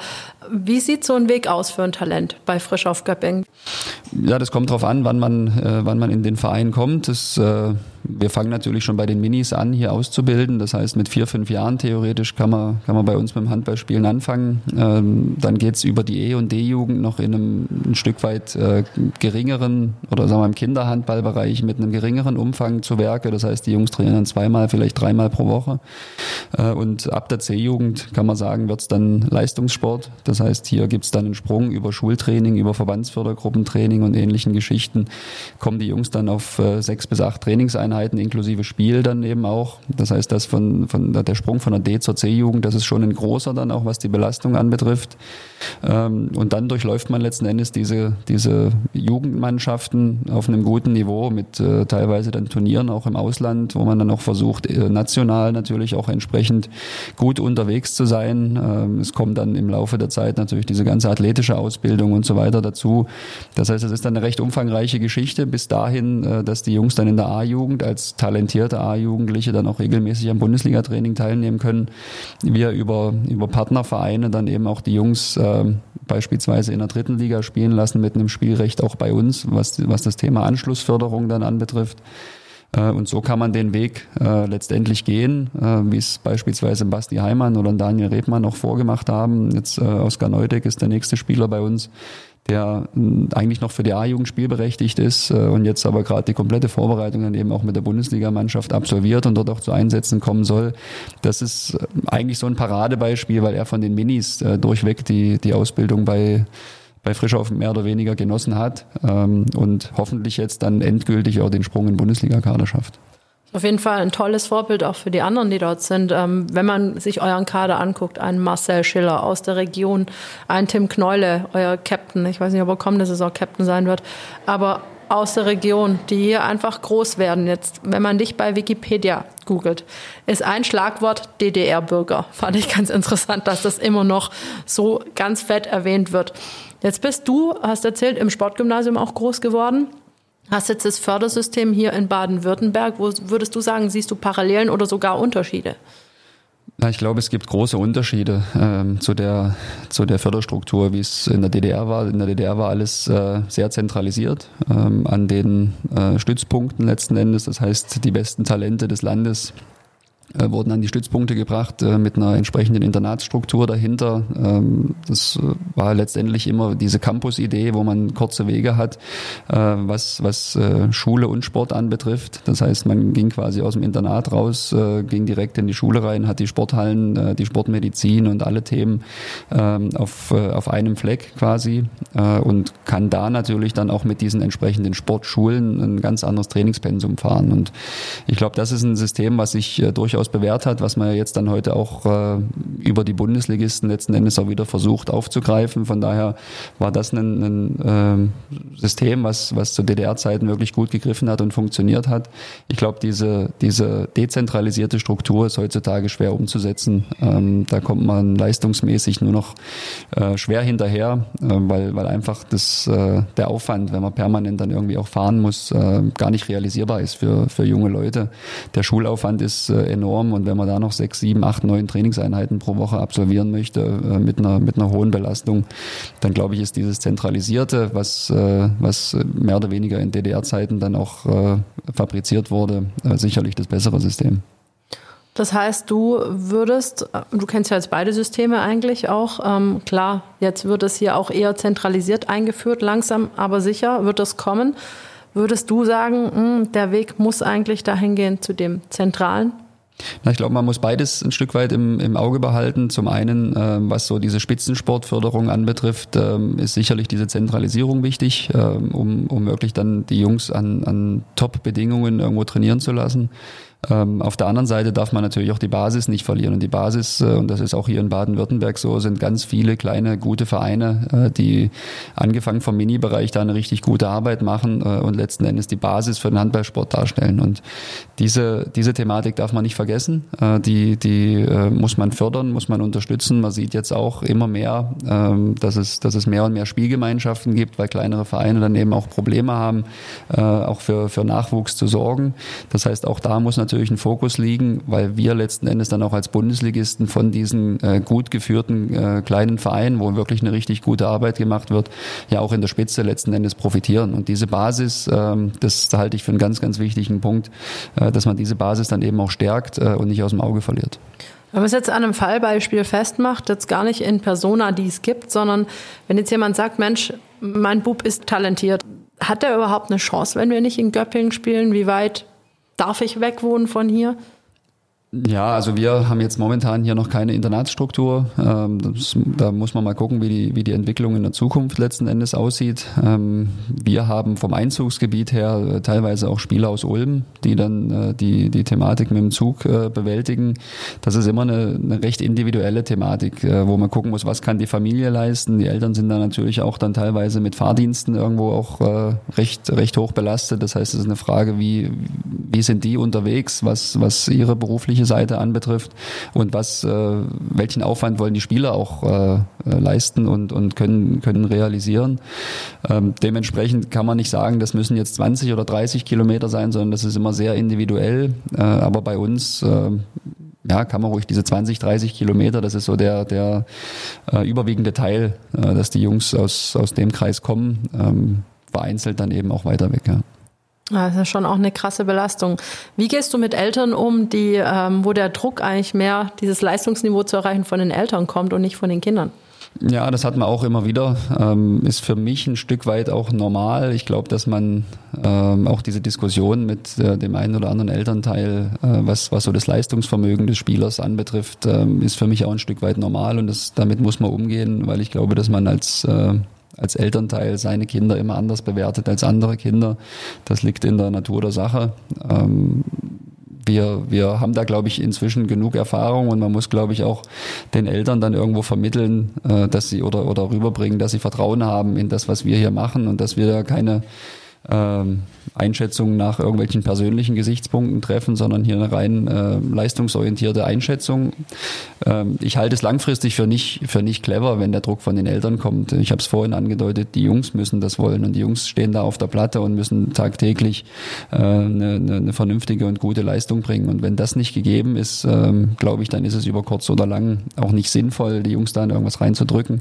Wie sieht so ein Weg aus für ein Talent bei Frischauf Göppingen? Ja, das kommt drauf an, wann man, äh, wann man in den Verein kommt. Das, äh, wir fangen natürlich schon bei den Minis an, hier auszubilden. Das heißt, mit vier, fünf Jahren theoretisch kann man, kann man bei uns mit dem Handballspielen anfangen. Ähm, dann geht's über die E- und D-Jugend noch in einem ein Stück weit äh, geringeren oder sagen wir im Kinderhandballbereich mit einem geringeren Umfang zu Werke. Das heißt, die Jungs trainieren dann zweimal, vielleicht dreimal pro Woche. Äh, und ab der C-Jugend kann man sagen, wird's dann Leistungssport. Das heißt, hier gibt es dann einen Sprung über Schultraining, über Verbandsfördergruppentraining und ähnlichen Geschichten. Kommen die Jungs dann auf äh, sechs bis acht Trainingseinheiten inklusive Spiel dann eben auch. Das heißt, das von, von der Sprung von der D zur C-Jugend, das ist schon ein großer dann auch, was die Belastung anbetrifft. Ähm, und dann durchläuft man letzten Endes diese, diese Jugendmannschaften auf einem guten Niveau mit äh, teilweise dann Turnieren auch im Ausland, wo man dann auch versucht, äh, national natürlich auch entsprechend gut unterwegs zu sein. Ähm, es kommt dann im Laufe der Zeit natürlich diese ganze athletische Ausbildung und so weiter dazu. Das heißt, es ist dann eine recht umfangreiche Geschichte bis dahin, dass die Jungs dann in der A-Jugend als talentierte A-Jugendliche dann auch regelmäßig am Bundesliga-Training teilnehmen können. Wir über, über Partnervereine dann eben auch die Jungs äh, beispielsweise in der dritten Liga spielen lassen mit einem Spielrecht auch bei uns, was, was das Thema Anschlussförderung dann anbetrifft. Und so kann man den Weg äh, letztendlich gehen, äh, wie es beispielsweise Basti Heimann oder Daniel Rebmann auch vorgemacht haben. Jetzt äh, Oskar Neudeck ist der nächste Spieler bei uns, der äh, eigentlich noch für die A-Jugend spielberechtigt ist äh, und jetzt aber gerade die komplette Vorbereitung dann eben auch mit der Bundesligamannschaft absolviert und dort auch zu Einsätzen kommen soll. Das ist äh, eigentlich so ein Paradebeispiel, weil er von den Minis äh, durchweg die, die Ausbildung bei bei Frischauf mehr oder weniger genossen hat ähm, und hoffentlich jetzt dann endgültig auch den Sprung in den Bundesliga-Kader schafft. Auf jeden Fall ein tolles Vorbild auch für die anderen, die dort sind. Ähm, wenn man sich euren Kader anguckt, einen Marcel Schiller aus der Region, einen Tim Kneule, euer Captain, ich weiß nicht, ob er kommende Saison Captain sein wird, aber aus der Region, die hier einfach groß werden. Jetzt, wenn man dich bei Wikipedia googelt, ist ein Schlagwort D D R-Bürger. Fand ich ganz interessant, dass das immer noch so ganz fett erwähnt wird. Jetzt bist du, hast erzählt, im Sportgymnasium auch groß geworden. Hast jetzt das Fördersystem hier in Baden-Württemberg. Wo würdest du sagen, siehst du Parallelen oder sogar Unterschiede? Ja, ich glaube, es gibt große Unterschiede ähm, zu der zu der Förderstruktur, wie es in der D D R war. In der D D R war alles äh, sehr zentralisiert ähm, an den äh, Stützpunkten letzten Endes. Das heißt, die besten Talente des Landes äh, wurden an die Stützpunkte gebracht äh, mit einer entsprechenden Internatsstruktur dahinter. Ähm, das war letztendlich immer diese Campus-Idee, wo man kurze Wege hat, äh, was was äh, Schule und Sport anbetrifft. Das heißt, man ging quasi aus dem Internat raus, äh, ging direkt in die Schule rein, hat die Sporthallen, äh, die Sportmedizin und alle Themen äh, auf äh, auf einem Fleck quasi äh, und kann da natürlich dann auch mit diesen entsprechenden Sportschulen ein ganz anderes Trainingspensum fahren. Und ich glaube, das ist ein System, was sich äh, durchaus bewährt hat, was man jetzt dann heute auch äh, über die Bundesligisten letzten Endes auch wieder versucht aufzugreifen. Von daher war das ein, ein äh, System, was, was zu D D R-Zeiten wirklich gut gegriffen hat und funktioniert hat. Ich glaube, diese, diese dezentralisierte Struktur ist heutzutage schwer umzusetzen. Ähm, da kommt man leistungsmäßig nur noch äh, schwer hinterher, äh, weil, weil einfach das, äh, der Aufwand, wenn man permanent dann irgendwie auch fahren muss, äh, gar nicht realisierbar ist für, für junge Leute. Der Schulaufwand ist äh, enorm. Und wenn man da noch sechs, sieben, acht, neun Trainingseinheiten pro Woche absolvieren möchte äh, mit einer mit einer hohen Belastung, dann glaube ich, ist dieses Zentralisierte, was äh, was mehr oder weniger in D D R-Zeiten dann auch äh, fabriziert wurde, äh, sicherlich das bessere System. Das heißt, du würdest, du kennst ja jetzt beide Systeme eigentlich auch, ähm, klar, jetzt wird es hier auch eher zentralisiert eingeführt, langsam, aber sicher wird das kommen. Würdest du sagen, mh, der Weg muss eigentlich dahin gehen zu dem Zentralen? Na, ich glaube, man muss beides ein Stück weit im, im Auge behalten. Zum einen, äh, was so diese Spitzensportförderung anbetrifft, äh, ist sicherlich diese Zentralisierung wichtig, äh, um, um wirklich dann die Jungs an, an Top-Bedingungen irgendwo trainieren zu lassen. Ähm, auf der anderen Seite darf man natürlich auch die Basis nicht verlieren. Und die Basis, äh, und das ist auch hier in Baden-Württemberg so, sind ganz viele kleine, gute Vereine, äh, die angefangen vom Mini-Bereich da eine richtig gute Arbeit machen äh, und letzten Endes die Basis für den Handballsport darstellen. Und diese diese Thematik darf man nicht vergessen. Äh, die die äh, muss man fördern, muss man unterstützen. Man sieht jetzt auch immer mehr, äh, dass es dass es mehr und mehr Spielgemeinschaften gibt, weil kleinere Vereine dann eben auch Probleme haben, äh, auch für für Nachwuchs zu sorgen. Das heißt, auch da muss natürlich natürlich ein Fokus liegen, weil wir letzten Endes dann auch als Bundesligisten von diesen äh, gut geführten äh, kleinen Vereinen, wo wirklich eine richtig gute Arbeit gemacht wird, ja auch in der Spitze letzten Endes profitieren. Und diese Basis, ähm, das halte ich für einen ganz, ganz wichtigen Punkt, äh, dass man diese Basis dann eben auch stärkt äh, und nicht aus dem Auge verliert. Wenn man es jetzt an einem Fallbeispiel festmacht, jetzt gar nicht in Persona, die es gibt, sondern wenn jetzt jemand sagt, Mensch, mein Bub ist talentiert, hat er überhaupt eine Chance, wenn wir nicht in Göppingen spielen? Wie weit darf ich wegwohnen von hier? Ja, also wir haben jetzt momentan hier noch keine Internatsstruktur. Da muss man mal gucken, wie die, wie die Entwicklung in der Zukunft letzten Endes aussieht. Wir haben vom Einzugsgebiet her teilweise auch Spieler aus Ulm, die dann die, die Thematik mit dem Zug bewältigen. Das ist immer eine, eine recht individuelle Thematik, wo man gucken muss, was kann die Familie leisten. Die Eltern sind da natürlich auch dann teilweise mit Fahrdiensten irgendwo auch recht, recht hoch belastet. Das heißt, es ist eine Frage, wie, wie sind die unterwegs, was, was ihre berufliche Seite anbetrifft und was, äh, welchen Aufwand wollen die Spieler auch äh, leisten und, und können, können realisieren. Ähm, dementsprechend kann man nicht sagen, das müssen jetzt zwanzig oder dreißig Kilometer sein, sondern das ist immer sehr individuell. Äh, aber bei uns äh, ja, kann man ruhig diese zwanzig, dreißig Kilometer, das ist so der, der äh, überwiegende Teil, äh, dass die Jungs aus, aus dem Kreis kommen, ähm, vereinzelt dann eben auch weiter weg, ja. Das ist ja schon auch eine krasse Belastung. Wie gehst du mit Eltern um, die, ähm, wo der Druck eigentlich mehr, dieses Leistungsniveau zu erreichen, von den Eltern kommt und nicht von den Kindern? Ja, das hat man auch immer wieder. Ähm, ist für mich ein Stück weit auch normal. Ich glaube, dass man ähm, auch diese Diskussion mit äh, dem einen oder anderen Elternteil, äh, was, was so das Leistungsvermögen des Spielers anbetrifft, ähm, ist für mich auch ein Stück weit normal. Und das, damit muss man umgehen, weil ich glaube, dass man als äh, als Elternteil seine Kinder immer anders bewertet als andere Kinder. Das liegt in der Natur der Sache. Ähm Wir, wir haben da, glaube ich, inzwischen genug Erfahrung und man muss, glaube ich, auch den Eltern dann irgendwo vermitteln, dass sie oder, oder rüberbringen, dass sie Vertrauen haben in das, was wir hier machen und dass wir keine ähm, Einschätzungen nach irgendwelchen persönlichen Gesichtspunkten treffen, sondern hier eine rein äh, leistungsorientierte Einschätzung. Ähm, ich halte es langfristig für nicht, für nicht clever, wenn der Druck von den Eltern kommt. Ich habe es vorhin angedeutet, die Jungs müssen das wollen und die Jungs stehen da auf der Platte und müssen tagtäglich äh, eine, eine vernünftige und gute Leistung bringen. Und wenn das nicht gegeben ist, ähm, glaube ich, dann ist es über kurz oder lang auch nicht sinnvoll, die Jungs da in irgendwas reinzudrücken.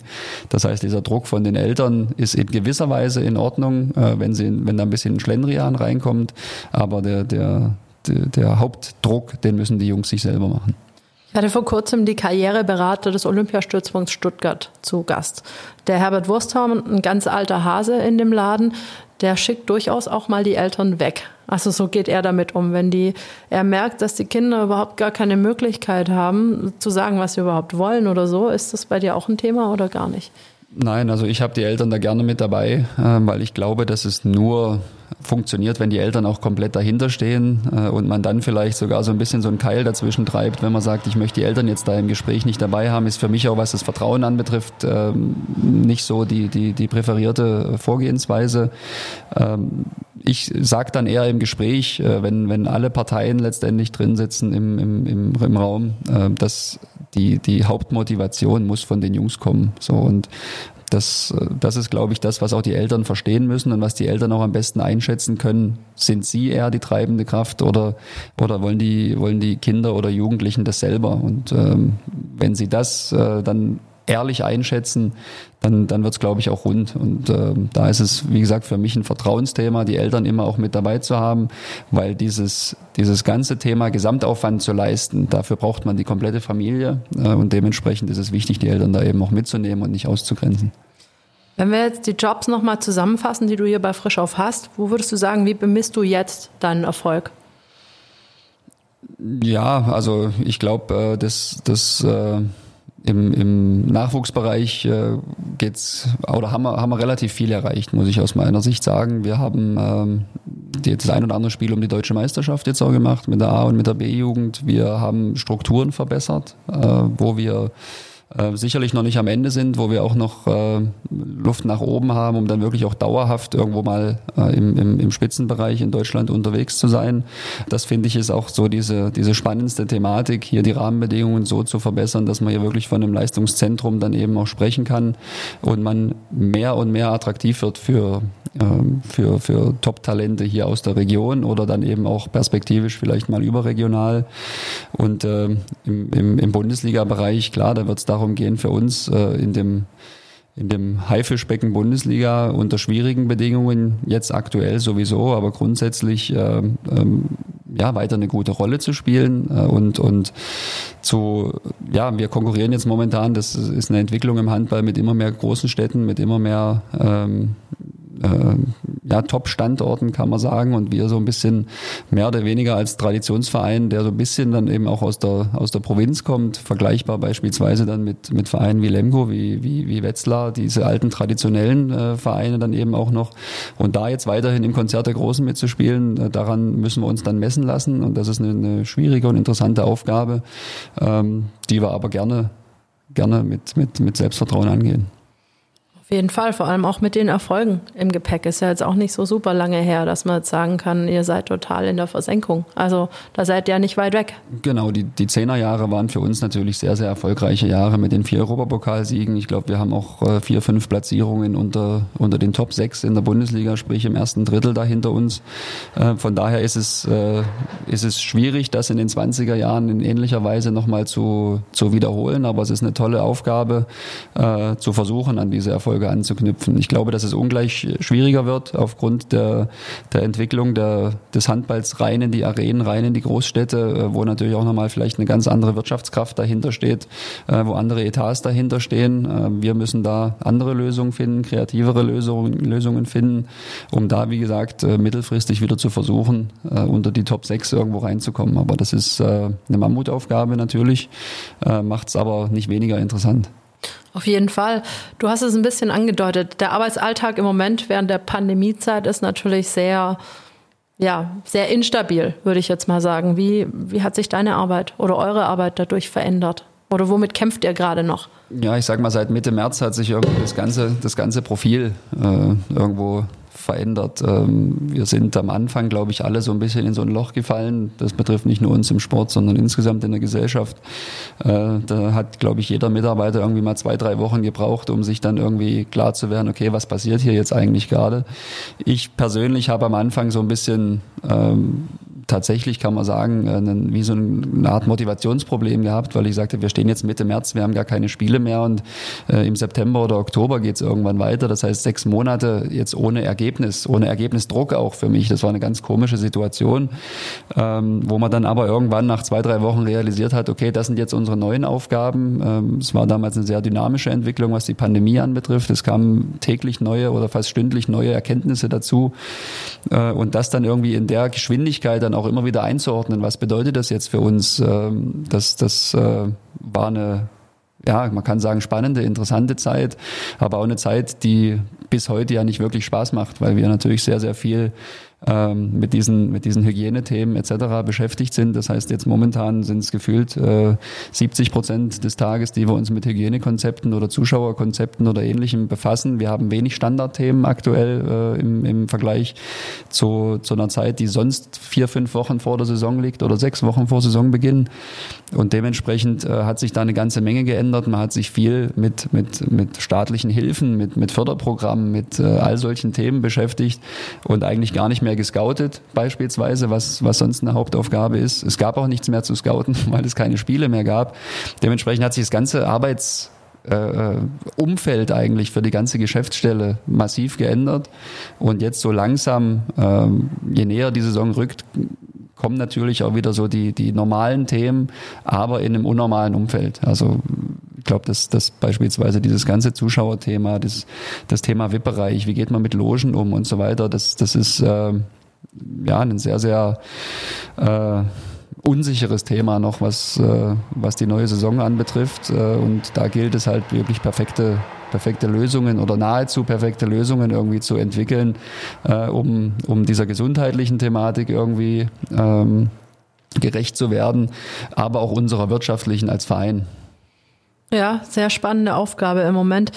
Das heißt, dieser Druck von den Eltern ist in gewisser Weise in Ordnung, äh, wenn sie, wenn da ein bisschen Schlendrian reinkommt, aber der, der, der, der Hauptdruck, den müssen die Jungs sich selber machen. Ich hatte vor kurzem die Karriereberater des Olympiastützpunkts Stuttgart zu Gast. Der Herbert Wursthorn, ein ganz alter Hase in dem Laden, der schickt durchaus auch mal die Eltern weg. Also so geht er damit um, wenn die, er merkt, dass die Kinder überhaupt gar keine Möglichkeit haben, zu sagen, was sie überhaupt wollen oder so. Ist das bei dir auch ein Thema oder gar nicht? Nein, also ich habe die Eltern da gerne mit dabei, weil ich glaube, dass es nur funktioniert, wenn die Eltern auch komplett dahinter stehen und man dann vielleicht sogar so ein bisschen so einen Keil dazwischen treibt, wenn man sagt, ich möchte die Eltern jetzt da im Gespräch nicht dabei haben, ist für mich auch, was das Vertrauen anbetrifft, nicht so die, die, die präferierte Vorgehensweise. Ich sage dann eher im Gespräch, wenn, wenn alle Parteien letztendlich drin sitzen im, im, im, im Raum, dass die, die Hauptmotivation muss von den Jungs kommen. So, und Das, das ist, glaube ich, das, was auch die Eltern verstehen müssen und was die Eltern auch am besten einschätzen können. Sind sie eher die treibende Kraft oder, oder wollen die, wollen die Kinder oder Jugendlichen das selber? Und ähm, wenn sie das äh, dann ehrlich einschätzen, dann, dann wird es, glaube ich, auch rund. Und äh, da ist es, wie gesagt, für mich ein Vertrauensthema, die Eltern immer auch mit dabei zu haben, weil dieses, dieses ganze Thema Gesamtaufwand zu leisten, dafür braucht man die komplette Familie äh, und dementsprechend ist es wichtig, die Eltern da eben auch mitzunehmen und nicht auszugrenzen. Wenn wir jetzt die Jobs nochmal zusammenfassen, die du hier bei Frischauf hast, wo würdest du sagen, wie bemisst du jetzt deinen Erfolg? Ja, also ich glaube, dass das, äh, im, im Nachwuchsbereich äh, geht's oder haben wir, haben wir relativ viel erreicht, muss ich aus meiner Sicht sagen. Wir haben ähm, jetzt das ein oder andere Spiel um die deutsche Meisterschaft jetzt auch gemacht mit der A- und mit der B-Jugend. Wir haben Strukturen verbessert, äh, wo wir Äh, sicherlich noch nicht am Ende sind, wo wir auch noch äh, Luft nach oben haben, um dann wirklich auch dauerhaft irgendwo mal äh, im, im, im Spitzenbereich in Deutschland unterwegs zu sein. Das finde ich ist auch so diese, diese spannendste Thematik, hier die Rahmenbedingungen so zu verbessern, dass man hier wirklich von einem Leistungszentrum dann eben auch sprechen kann und man mehr und mehr attraktiv wird für, äh, für, für Top-Talente hier aus der Region oder dann eben auch perspektivisch vielleicht mal überregional. Und äh, im, im, im Bundesliga-Bereich, klar, da wird es da darum gehen für uns äh, in dem in dem Haifischbecken Bundesliga unter schwierigen Bedingungen jetzt aktuell sowieso, aber grundsätzlich äh, ähm, ja weiter eine gute Rolle zu spielen äh, und und zu ja wir konkurrieren jetzt momentan, das ist eine Entwicklung im Handball mit immer mehr großen Städten, mit immer mehr ähm, ja, Top-Standorten, kann man sagen, und wir so ein bisschen mehr oder weniger als Traditionsverein, der so ein bisschen dann eben auch aus der, aus der Provinz kommt, vergleichbar beispielsweise dann mit, mit Vereinen wie Lemgo, wie, wie, wie Wetzlar, diese alten traditionellen äh, Vereine dann eben auch noch, und da jetzt weiterhin im Konzert der Großen mitzuspielen, äh, daran müssen wir uns dann messen lassen, und das ist eine, eine schwierige und interessante Aufgabe, ähm, die wir aber gerne, gerne mit, mit, mit Selbstvertrauen angehen. Auf jeden Fall, vor allem auch mit den Erfolgen im Gepäck. Ist ja jetzt auch nicht so super lange her, dass man jetzt sagen kann, ihr seid total in der Versenkung. Also da seid ihr ja nicht weit weg. Genau, die, die Zehnerjahre waren für uns natürlich sehr, sehr erfolgreiche Jahre mit den vier Europapokalsiegen. Ich glaube, wir haben auch äh, vier, fünf Platzierungen unter, unter den Top sechs in der Bundesliga, sprich im ersten Drittel da hinter uns. Äh, von daher ist es, äh, ist es schwierig, das in den zwanziger Jahren in ähnlicher Weise nochmal zu, zu wiederholen. Aber es ist eine tolle Aufgabe, äh, zu versuchen, an diese Erfolge anzuknüpfen. Ich glaube, dass es ungleich schwieriger wird aufgrund der, der Entwicklung der, des Handballs rein in die Arenen, rein in die Großstädte, wo natürlich auch nochmal vielleicht eine ganz andere Wirtschaftskraft dahinter steht, wo andere Etats dahinter stehen. Wir müssen da andere Lösungen finden, kreativere Lösungen, Lösungen finden, um da, wie gesagt, mittelfristig wieder zu versuchen, unter die Top sechs irgendwo reinzukommen. Aber das ist eine Mammutaufgabe natürlich, macht es aber nicht weniger interessant. Auf jeden Fall. Du hast es ein bisschen angedeutet. Der Arbeitsalltag im Moment während der Pandemiezeit ist natürlich sehr, ja, sehr instabil, würde ich jetzt mal sagen. Wie, wie hat sich deine Arbeit oder eure Arbeit dadurch verändert? Oder womit kämpft ihr gerade noch? Ja, ich sag mal, seit Mitte März hat sich irgendwie das ganze, das ganze Profil äh, irgendwo verändert. Wir sind am Anfang, glaube ich, alle so ein bisschen in so ein Loch gefallen. Das betrifft nicht nur uns im Sport, sondern insgesamt in der Gesellschaft. Da hat, glaube ich, jeder Mitarbeiter irgendwie mal zwei, drei Wochen gebraucht, um sich dann irgendwie klar zu werden, okay, was passiert hier jetzt eigentlich gerade? Ich persönlich habe am Anfang so ein bisschen ähm, tatsächlich, kann man sagen, einen, wie so eine Art Motivationsproblem gehabt, weil ich sagte, wir stehen jetzt Mitte März, wir haben gar keine Spiele mehr und äh, im September oder Oktober geht es irgendwann weiter. Das heißt, sechs Monate jetzt ohne Ergebnis, ohne Ergebnisdruck auch für mich. Das war eine ganz komische Situation, ähm, wo man dann aber irgendwann nach zwei, drei Wochen realisiert hat, okay, das sind jetzt unsere neuen Aufgaben. Ähm, es war damals eine sehr dynamische Entwicklung, was die Pandemie anbetrifft. Es kamen täglich neue oder fast stündlich neue Erkenntnisse dazu äh, und das dann irgendwie in der Geschwindigkeit dann auch immer wieder einzuordnen, was bedeutet das jetzt für uns? Das, das war eine, ja, man kann sagen, spannende, interessante Zeit, aber auch eine Zeit, die bis heute ja nicht wirklich Spaß macht, weil wir natürlich sehr, sehr viel mit diesen, mit diesen Hygienethemen et cetera beschäftigt sind. Das heißt, jetzt momentan sind es gefühlt äh, siebzig Prozent des Tages, die wir uns mit Hygienekonzepten oder Zuschauerkonzepten oder Ähnlichem befassen. Wir haben wenig Standardthemen aktuell äh, im, im Vergleich zu, zu einer Zeit, die sonst vier, fünf Wochen vor der Saison liegt oder sechs Wochen vor Saisonbeginn. Und dementsprechend äh, hat sich da eine ganze Menge geändert. Man hat sich viel mit, mit, mit staatlichen Hilfen, mit, mit Förderprogrammen, mit äh, all solchen Themen beschäftigt und eigentlich gar nicht mehr mehr gescoutet beispielsweise, was, was sonst eine Hauptaufgabe ist. Es gab auch nichts mehr zu scouten, weil es keine Spiele mehr gab. Dementsprechend hat sich das ganze Arbeits äh, Umfeld eigentlich für die ganze Geschäftsstelle massiv geändert. Und jetzt so langsam, äh, je näher die Saison rückt, kommen natürlich auch wieder so die, die normalen Themen, aber in einem unnormalen Umfeld. Also ich glaube, dass, dass beispielsweise dieses ganze Zuschauerthema, das, das Thema V I P-Bereich, wie geht man mit Logen um und so weiter, das, das ist äh, ja ein sehr, sehr äh, unsicheres Thema noch, was, äh, was die neue Saison anbetrifft. Äh, und da gilt es halt wirklich perfekte perfekte Lösungen oder nahezu perfekte Lösungen irgendwie zu entwickeln, äh, um, um dieser gesundheitlichen Thematik irgendwie ähm, gerecht zu werden, aber auch unserer wirtschaftlichen als Verein. Ja, sehr spannende Aufgabe im Moment.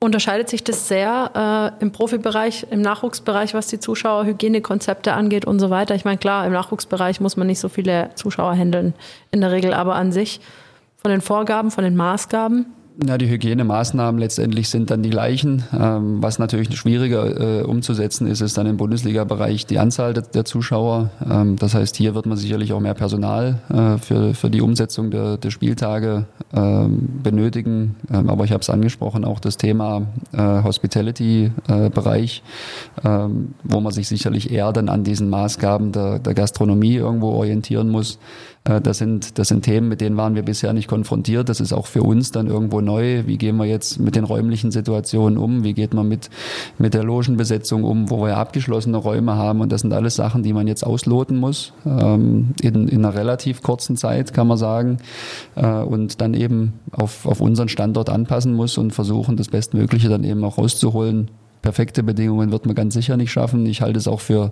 Unterscheidet sich das sehr äh, im Profibereich, im Nachwuchsbereich, was die Zuschauerhygienekonzepte angeht und so weiter? Ich meine, klar, im Nachwuchsbereich muss man nicht so viele Zuschauer handeln in der Regel, aber an sich von den Vorgaben, von den Maßgaben? Ja, die Hygienemaßnahmen letztendlich sind dann die gleichen. Ähm, was natürlich schwieriger äh, umzusetzen ist, ist dann im Bundesliga-Bereich die Anzahl der, der Zuschauer. Ähm, das heißt, hier wird man sicherlich auch mehr Personal äh, für, für die Umsetzung der, der Spieltage ähm, benötigen. Ähm, aber ich habe es angesprochen, auch das Thema äh, Hospitality-Bereich, äh, ähm, wo man sich sicherlich eher dann an diesen Maßgaben der, der Gastronomie irgendwo orientieren muss. Das sind, das sind Themen, mit denen waren wir bisher nicht konfrontiert. Das ist auch für uns dann irgendwo neu. Wie gehen wir jetzt mit den räumlichen Situationen um? Wie geht man mit, mit der Logenbesetzung um, wo wir ja abgeschlossene Räume haben? Und das sind alles Sachen, die man jetzt ausloten muss. Ähm, in, in einer relativ kurzen Zeit, kann man sagen. Äh, und dann eben auf, auf unseren Standort anpassen muss und versuchen, das Bestmögliche dann eben auch rauszuholen. Perfekte Bedingungen wird man ganz sicher nicht schaffen. Ich halte es auch für,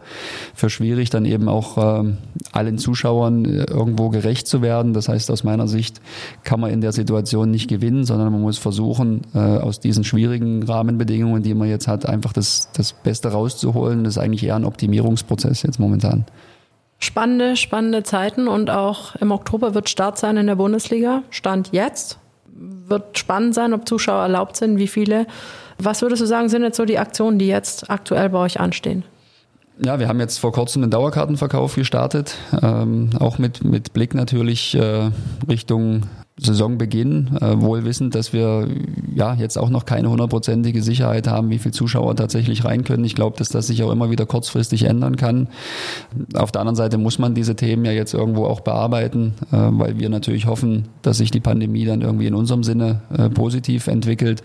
für schwierig, dann eben auch ähm, allen Zuschauern irgendwo gerecht zu werden. Das heißt, aus meiner Sicht kann man in der Situation nicht gewinnen, sondern man muss versuchen, äh, aus diesen schwierigen Rahmenbedingungen, die man jetzt hat, einfach das, das Beste rauszuholen. Das ist eigentlich eher ein Optimierungsprozess jetzt momentan. Spannende, spannende Zeiten und auch im Oktober wird Start sein in der Bundesliga. Stand jetzt. Wird spannend sein, ob Zuschauer erlaubt sind, wie viele. Was würdest du sagen, sind jetzt so die Aktionen, die jetzt aktuell bei euch anstehen? Ja, wir haben jetzt vor kurzem einen Dauerkartenverkauf gestartet, ähm, auch mit, mit Blick natürlich äh, Richtung Saisonbeginn, äh, wohl wissend, dass wir ja jetzt auch noch keine hundertprozentige Sicherheit haben, wie viele Zuschauer tatsächlich rein können. Ich glaube, dass das sich auch immer wieder kurzfristig ändern kann. Auf der anderen Seite muss man diese Themen ja jetzt irgendwo auch bearbeiten, äh, weil wir natürlich hoffen, dass sich die Pandemie dann irgendwie in unserem Sinne äh, positiv entwickelt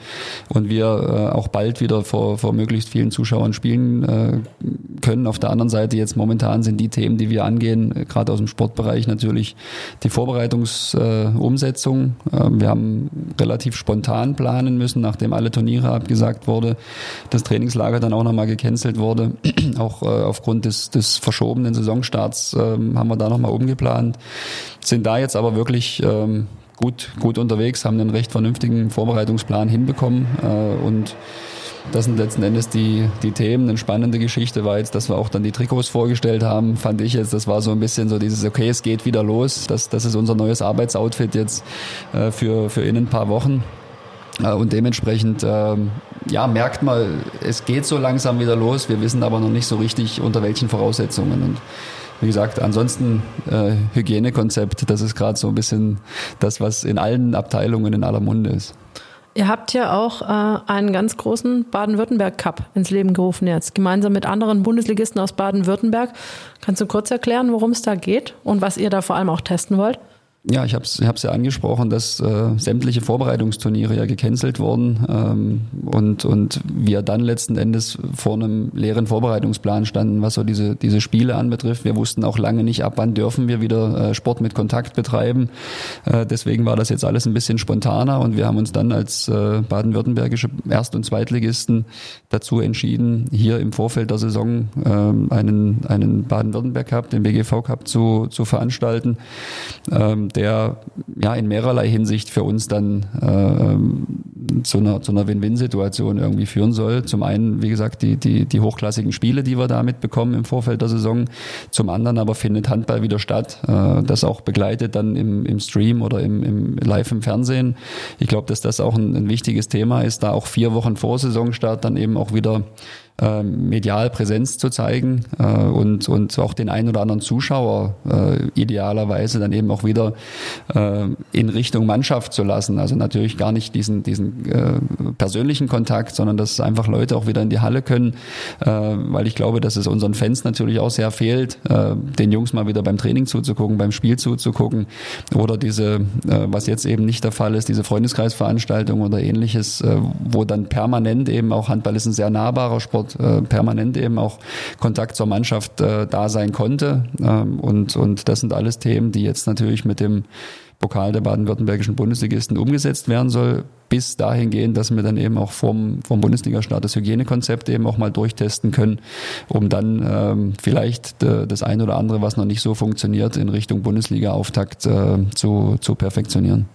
und wir äh, auch bald wieder vor, vor möglichst vielen Zuschauern spielen äh, können. Auf der anderen Seite jetzt momentan sind die Themen, die wir angehen, gerade aus dem Sportbereich natürlich die Vorbereitungsumsetzung. Äh, Wir haben relativ spontan planen müssen, nachdem alle Turniere abgesagt wurde, das Trainingslager dann auch nochmal gecancelt wurde. Auch äh, aufgrund des, des verschobenen Saisonstarts äh, haben wir da nochmal umgeplant, sind da jetzt aber wirklich ähm, gut, gut unterwegs, haben einen recht vernünftigen Vorbereitungsplan hinbekommen äh, und das sind letzten Endes die, die Themen. Eine spannende Geschichte war jetzt, dass wir auch dann die Trikots vorgestellt haben, fand ich jetzt. Das war so ein bisschen so dieses, okay, es geht wieder los. Das, das ist unser neues Arbeitsoutfit jetzt äh, für, für in ein paar Wochen. Äh, und dementsprechend äh, ja, merkt man, es geht so langsam wieder los. Wir wissen aber noch nicht so richtig, unter welchen Voraussetzungen. Und wie gesagt, ansonsten äh, Hygienekonzept, das ist gerade so ein bisschen das, was in allen Abteilungen in aller Munde ist. Ihr habt ja auch äh, einen ganz großen Baden-Württemberg Cup ins Leben gerufen jetzt, gemeinsam mit anderen Bundesligisten aus Baden-Württemberg. Kannst du kurz erklären, worum es da geht und was ihr da vor allem auch testen wollt? Ja, ich habe es ich hab's ja angesprochen, dass äh, sämtliche Vorbereitungsturniere ja gecancelt wurden ähm, und, und wir dann letzten Endes vor einem leeren Vorbereitungsplan standen, was so diese, diese Spiele anbetrifft. Wir wussten auch lange nicht, ab wann dürfen wir wieder äh, Sport mit Kontakt betreiben. Äh, deswegen war das jetzt alles ein bisschen spontaner und wir haben uns dann als äh, baden-württembergische Erst- und Zweitligisten dazu entschieden, hier im Vorfeld der Saison äh, einen, einen Baden-Württemberg Cup, den B G V Cup zu, zu veranstalten. Ähm, der ja in mehrerlei Hinsicht für uns dann äh, zu einer, zu einer Win-Win-Situation irgendwie führen soll. Zum einen, wie gesagt, die, die, die hochklassigen Spiele, die wir da mitbekommen im Vorfeld der Saison. Zum anderen aber findet Handball wieder statt, äh, das auch begleitet dann im, im Stream oder im, im live im Fernsehen. Ich glaube, dass das auch ein, ein wichtiges Thema ist, da auch vier Wochen vor Saisonstart dann eben auch wieder äh, medial Präsenz zu zeigen äh, und, und auch den einen oder anderen Zuschauer äh, idealerweise dann eben auch wieder äh, in Richtung Mannschaft zu lassen. Also natürlich gar nicht diesen, diesen äh, persönlichen Kontakt, sondern dass einfach Leute auch wieder in die Halle können, äh, weil ich glaube, dass es unseren Fans natürlich auch sehr fehlt, äh, den Jungs mal wieder beim Training zuzugucken, beim Spiel zuzugucken oder diese, äh, was jetzt eben nicht der Fall ist, diese Freundeskreisveranstaltung oder ähnliches, äh, wo dann permanent eben auch, Handball ist ein sehr nahbarer Sport, äh, permanent eben auch Kontakt zur Mannschaft äh, da sein konnte ähm, und, und das sind alles Themen, die jetzt natürlich mit dem Pokal der baden-württembergischen Bundesligisten umgesetzt werden soll, bis dahin gehen, dass wir dann eben auch vom, vom Bundesligastart das Hygienekonzept eben auch mal durchtesten können, um dann ähm, vielleicht äh, das ein oder andere, was noch nicht so funktioniert, in Richtung Bundesliga-Auftakt äh, zu, zu perfektionieren.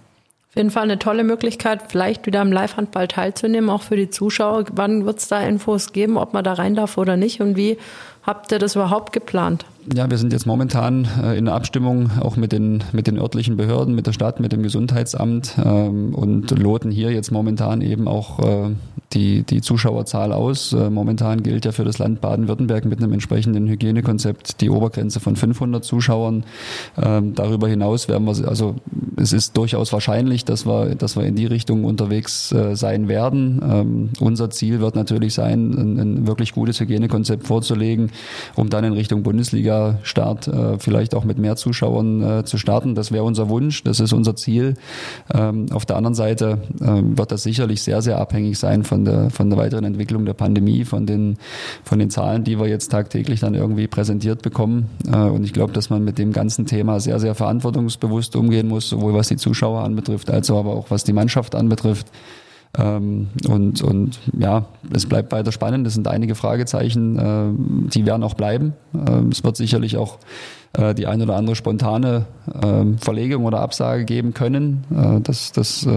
Auf jeden Fall eine tolle Möglichkeit, vielleicht wieder am Live-Handball teilzunehmen, auch für die Zuschauer. Wann wird es da Infos geben, ob man da rein darf oder nicht und wie habt ihr das überhaupt geplant? Ja, wir sind jetzt momentan in der Abstimmung auch mit den mit den örtlichen Behörden, mit der Stadt, mit dem Gesundheitsamt ähm, und loten hier jetzt momentan eben auch äh, die die Zuschauerzahl aus. Äh, momentan gilt ja für das Land Baden-Württemberg mit einem entsprechenden Hygienekonzept die Obergrenze von fünfhundert Zuschauern. Ähm, darüber hinaus werden wir, also es ist durchaus wahrscheinlich, dass wir dass wir in die Richtung unterwegs äh, sein werden. Ähm, unser Ziel wird natürlich sein, ein, ein wirklich gutes Hygienekonzept vorzulegen, um dann in Richtung Bundesliga Start äh, vielleicht auch mit mehr Zuschauern äh, zu starten. Das wäre unser Wunsch, das ist unser Ziel. Ähm, auf der anderen Seite ähm, wird das sicherlich sehr, sehr abhängig sein von der, von der weiteren Entwicklung der Pandemie, von den, von den Zahlen, die wir jetzt tagtäglich dann irgendwie präsentiert bekommen. Äh, und ich glaube, dass man mit dem ganzen Thema sehr, sehr verantwortungsbewusst umgehen muss, sowohl was die Zuschauer anbetrifft, als auch aber auch was die Mannschaft anbetrifft. Ähm, und, und ja, es bleibt weiter spannend. Es sind einige Fragezeichen, äh, die werden auch bleiben. Ähm, es wird sicherlich auch äh, die ein oder andere spontane äh, Verlegung oder Absage geben können. Äh, das, das, äh,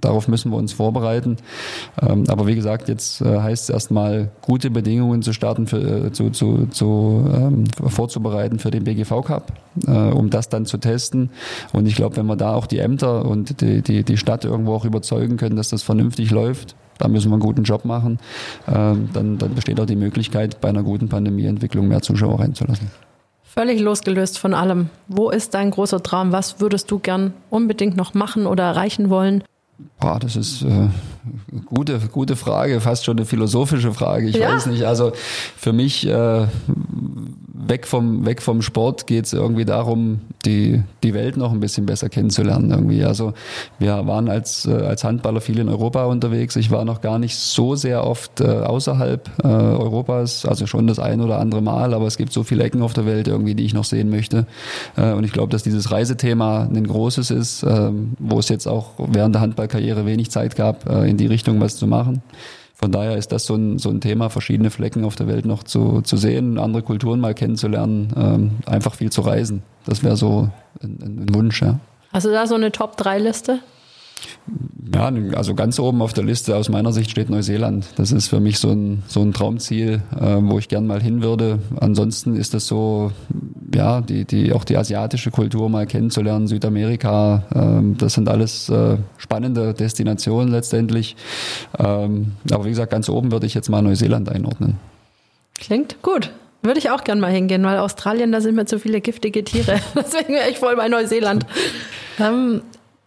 darauf müssen wir uns vorbereiten. Ähm, aber wie gesagt, jetzt äh, heißt es erstmal, gute Bedingungen zu starten, für, äh, zu, zu, zu, ähm, vorzubereiten für den B G V Cup, äh, um das dann zu testen. Und ich glaube, wenn wir da auch die Ämter und die, die, die Stadt irgendwo auch überzeugen können, dass das vernünftig läuft, da müssen wir einen guten Job machen, ähm, dann, dann besteht auch die Möglichkeit, bei einer guten Pandemieentwicklung mehr Zuschauer reinzulassen. Völlig losgelöst von allem. Wo ist dein großer Traum? Was würdest du gern unbedingt noch machen oder erreichen wollen? Boah, das ist äh, gute, gute Frage, fast schon eine philosophische Frage. Ich ja. weiß nicht, also für mich äh, weg vom, weg vom Sport geht es irgendwie darum, die, die Welt noch ein bisschen besser kennenzulernen irgendwie. Also wir waren als, als Handballer viel in Europa unterwegs. Ich war noch gar nicht so sehr oft äh, außerhalb äh, Europas, also schon das ein oder andere Mal, aber es gibt so viele Ecken auf der Welt irgendwie, die ich noch sehen möchte. Äh, und ich glaube, dass dieses Reisethema ein großes ist, äh, wo es jetzt auch während der Handballkarriere wenig Zeit gab, äh, in die Richtung was zu machen. Von daher ist das so ein, so ein Thema, verschiedene Flecken auf der Welt noch zu, zu sehen, andere Kulturen mal kennenzulernen, ähm, einfach viel zu reisen. Das wäre so ein, ein Wunsch. Ja. Hast du da so eine Top drei Liste? Ja, also ganz oben auf der Liste aus meiner Sicht steht Neuseeland. Das ist für mich so ein, so ein Traumziel, äh, wo ich gern mal hin würde. Ansonsten ist das so, ja, die, die, auch die asiatische Kultur mal kennenzulernen, Südamerika, ähm, das sind alles äh, spannende Destinationen letztendlich. Ähm, aber wie gesagt, ganz oben würde ich jetzt mal Neuseeland einordnen. Klingt gut. Würde ich auch gern mal hingehen, weil Australien, da sind mir zu viele giftige Tiere. Deswegen wäre ich voll bei Neuseeland. ähm,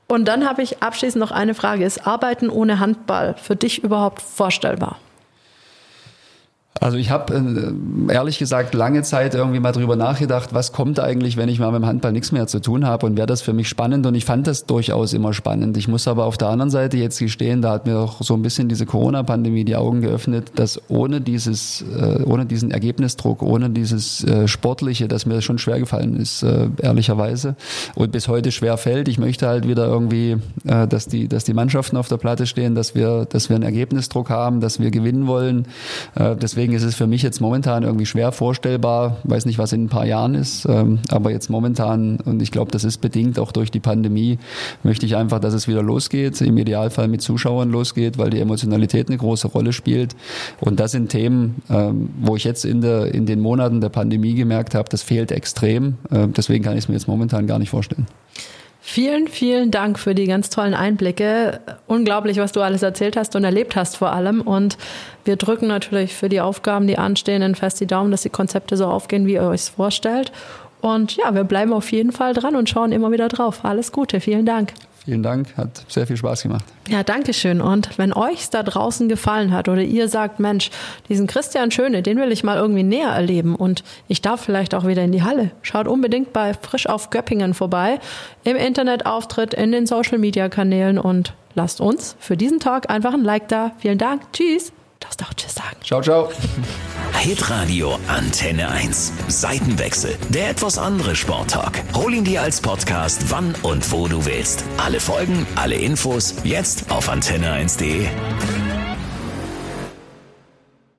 Und dann habe ich abschließend noch eine Frage. Ist Arbeiten ohne Handball für dich überhaupt vorstellbar? Also ich habe ehrlich gesagt lange Zeit irgendwie mal drüber nachgedacht, was kommt eigentlich, wenn ich mal mit dem Handball nichts mehr zu tun habe und wäre das für mich spannend und ich fand das durchaus immer spannend. Ich muss aber auf der anderen Seite jetzt gestehen, da hat mir auch so ein bisschen diese Corona-Pandemie die Augen geöffnet, dass ohne dieses, ohne diesen Ergebnisdruck, ohne dieses Sportliche, dass mir das schon schwer gefallen ist, ehrlicherweise und bis heute schwer fällt. Ich möchte halt wieder irgendwie, dass die, dass die Mannschaften auf der Platte stehen, dass wir, dass wir einen Ergebnisdruck haben, dass wir gewinnen wollen. Deswegen ist es für mich jetzt momentan irgendwie schwer vorstellbar, weiß nicht, was in ein paar Jahren ist, aber jetzt momentan, und ich glaube, das ist bedingt auch durch die Pandemie, möchte ich einfach, dass es wieder losgeht, im Idealfall mit Zuschauern losgeht, weil die Emotionalität eine große Rolle spielt und das sind Themen, wo ich jetzt in, der, in den Monaten der Pandemie gemerkt habe, das fehlt extrem, deswegen kann ich es mir jetzt momentan gar nicht vorstellen. Vielen, vielen Dank für die ganz tollen Einblicke. Unglaublich, was du alles erzählt hast und erlebt hast vor allem. Und wir drücken natürlich für die Aufgaben, die anstehenden, fest die Daumen, dass die Konzepte so aufgehen, wie ihr euch es vorstellt. Und ja, wir bleiben auf jeden Fall dran und schauen immer wieder drauf. Alles Gute, vielen Dank. Vielen Dank, hat sehr viel Spaß gemacht. Ja, danke schön. Und wenn euch es da draußen gefallen hat oder ihr sagt, Mensch, diesen Christian Schöne, den will ich mal irgendwie näher erleben und ich darf vielleicht auch wieder in die Halle. Schaut unbedingt bei Frischauf Göppingen vorbei, im Internetauftritt, in den Social-Media-Kanälen und lasst uns für diesen Talk einfach ein Like da. Vielen Dank, tschüss. Darfst auch tschüss sagen. Ciao, ciao. Hitradio Antenne eins. Seitenwechsel. Der etwas andere Sporttalk. Hol ihn dir als Podcast, wann und wo du willst. Alle Folgen, alle Infos, jetzt auf antenne eins punkt de.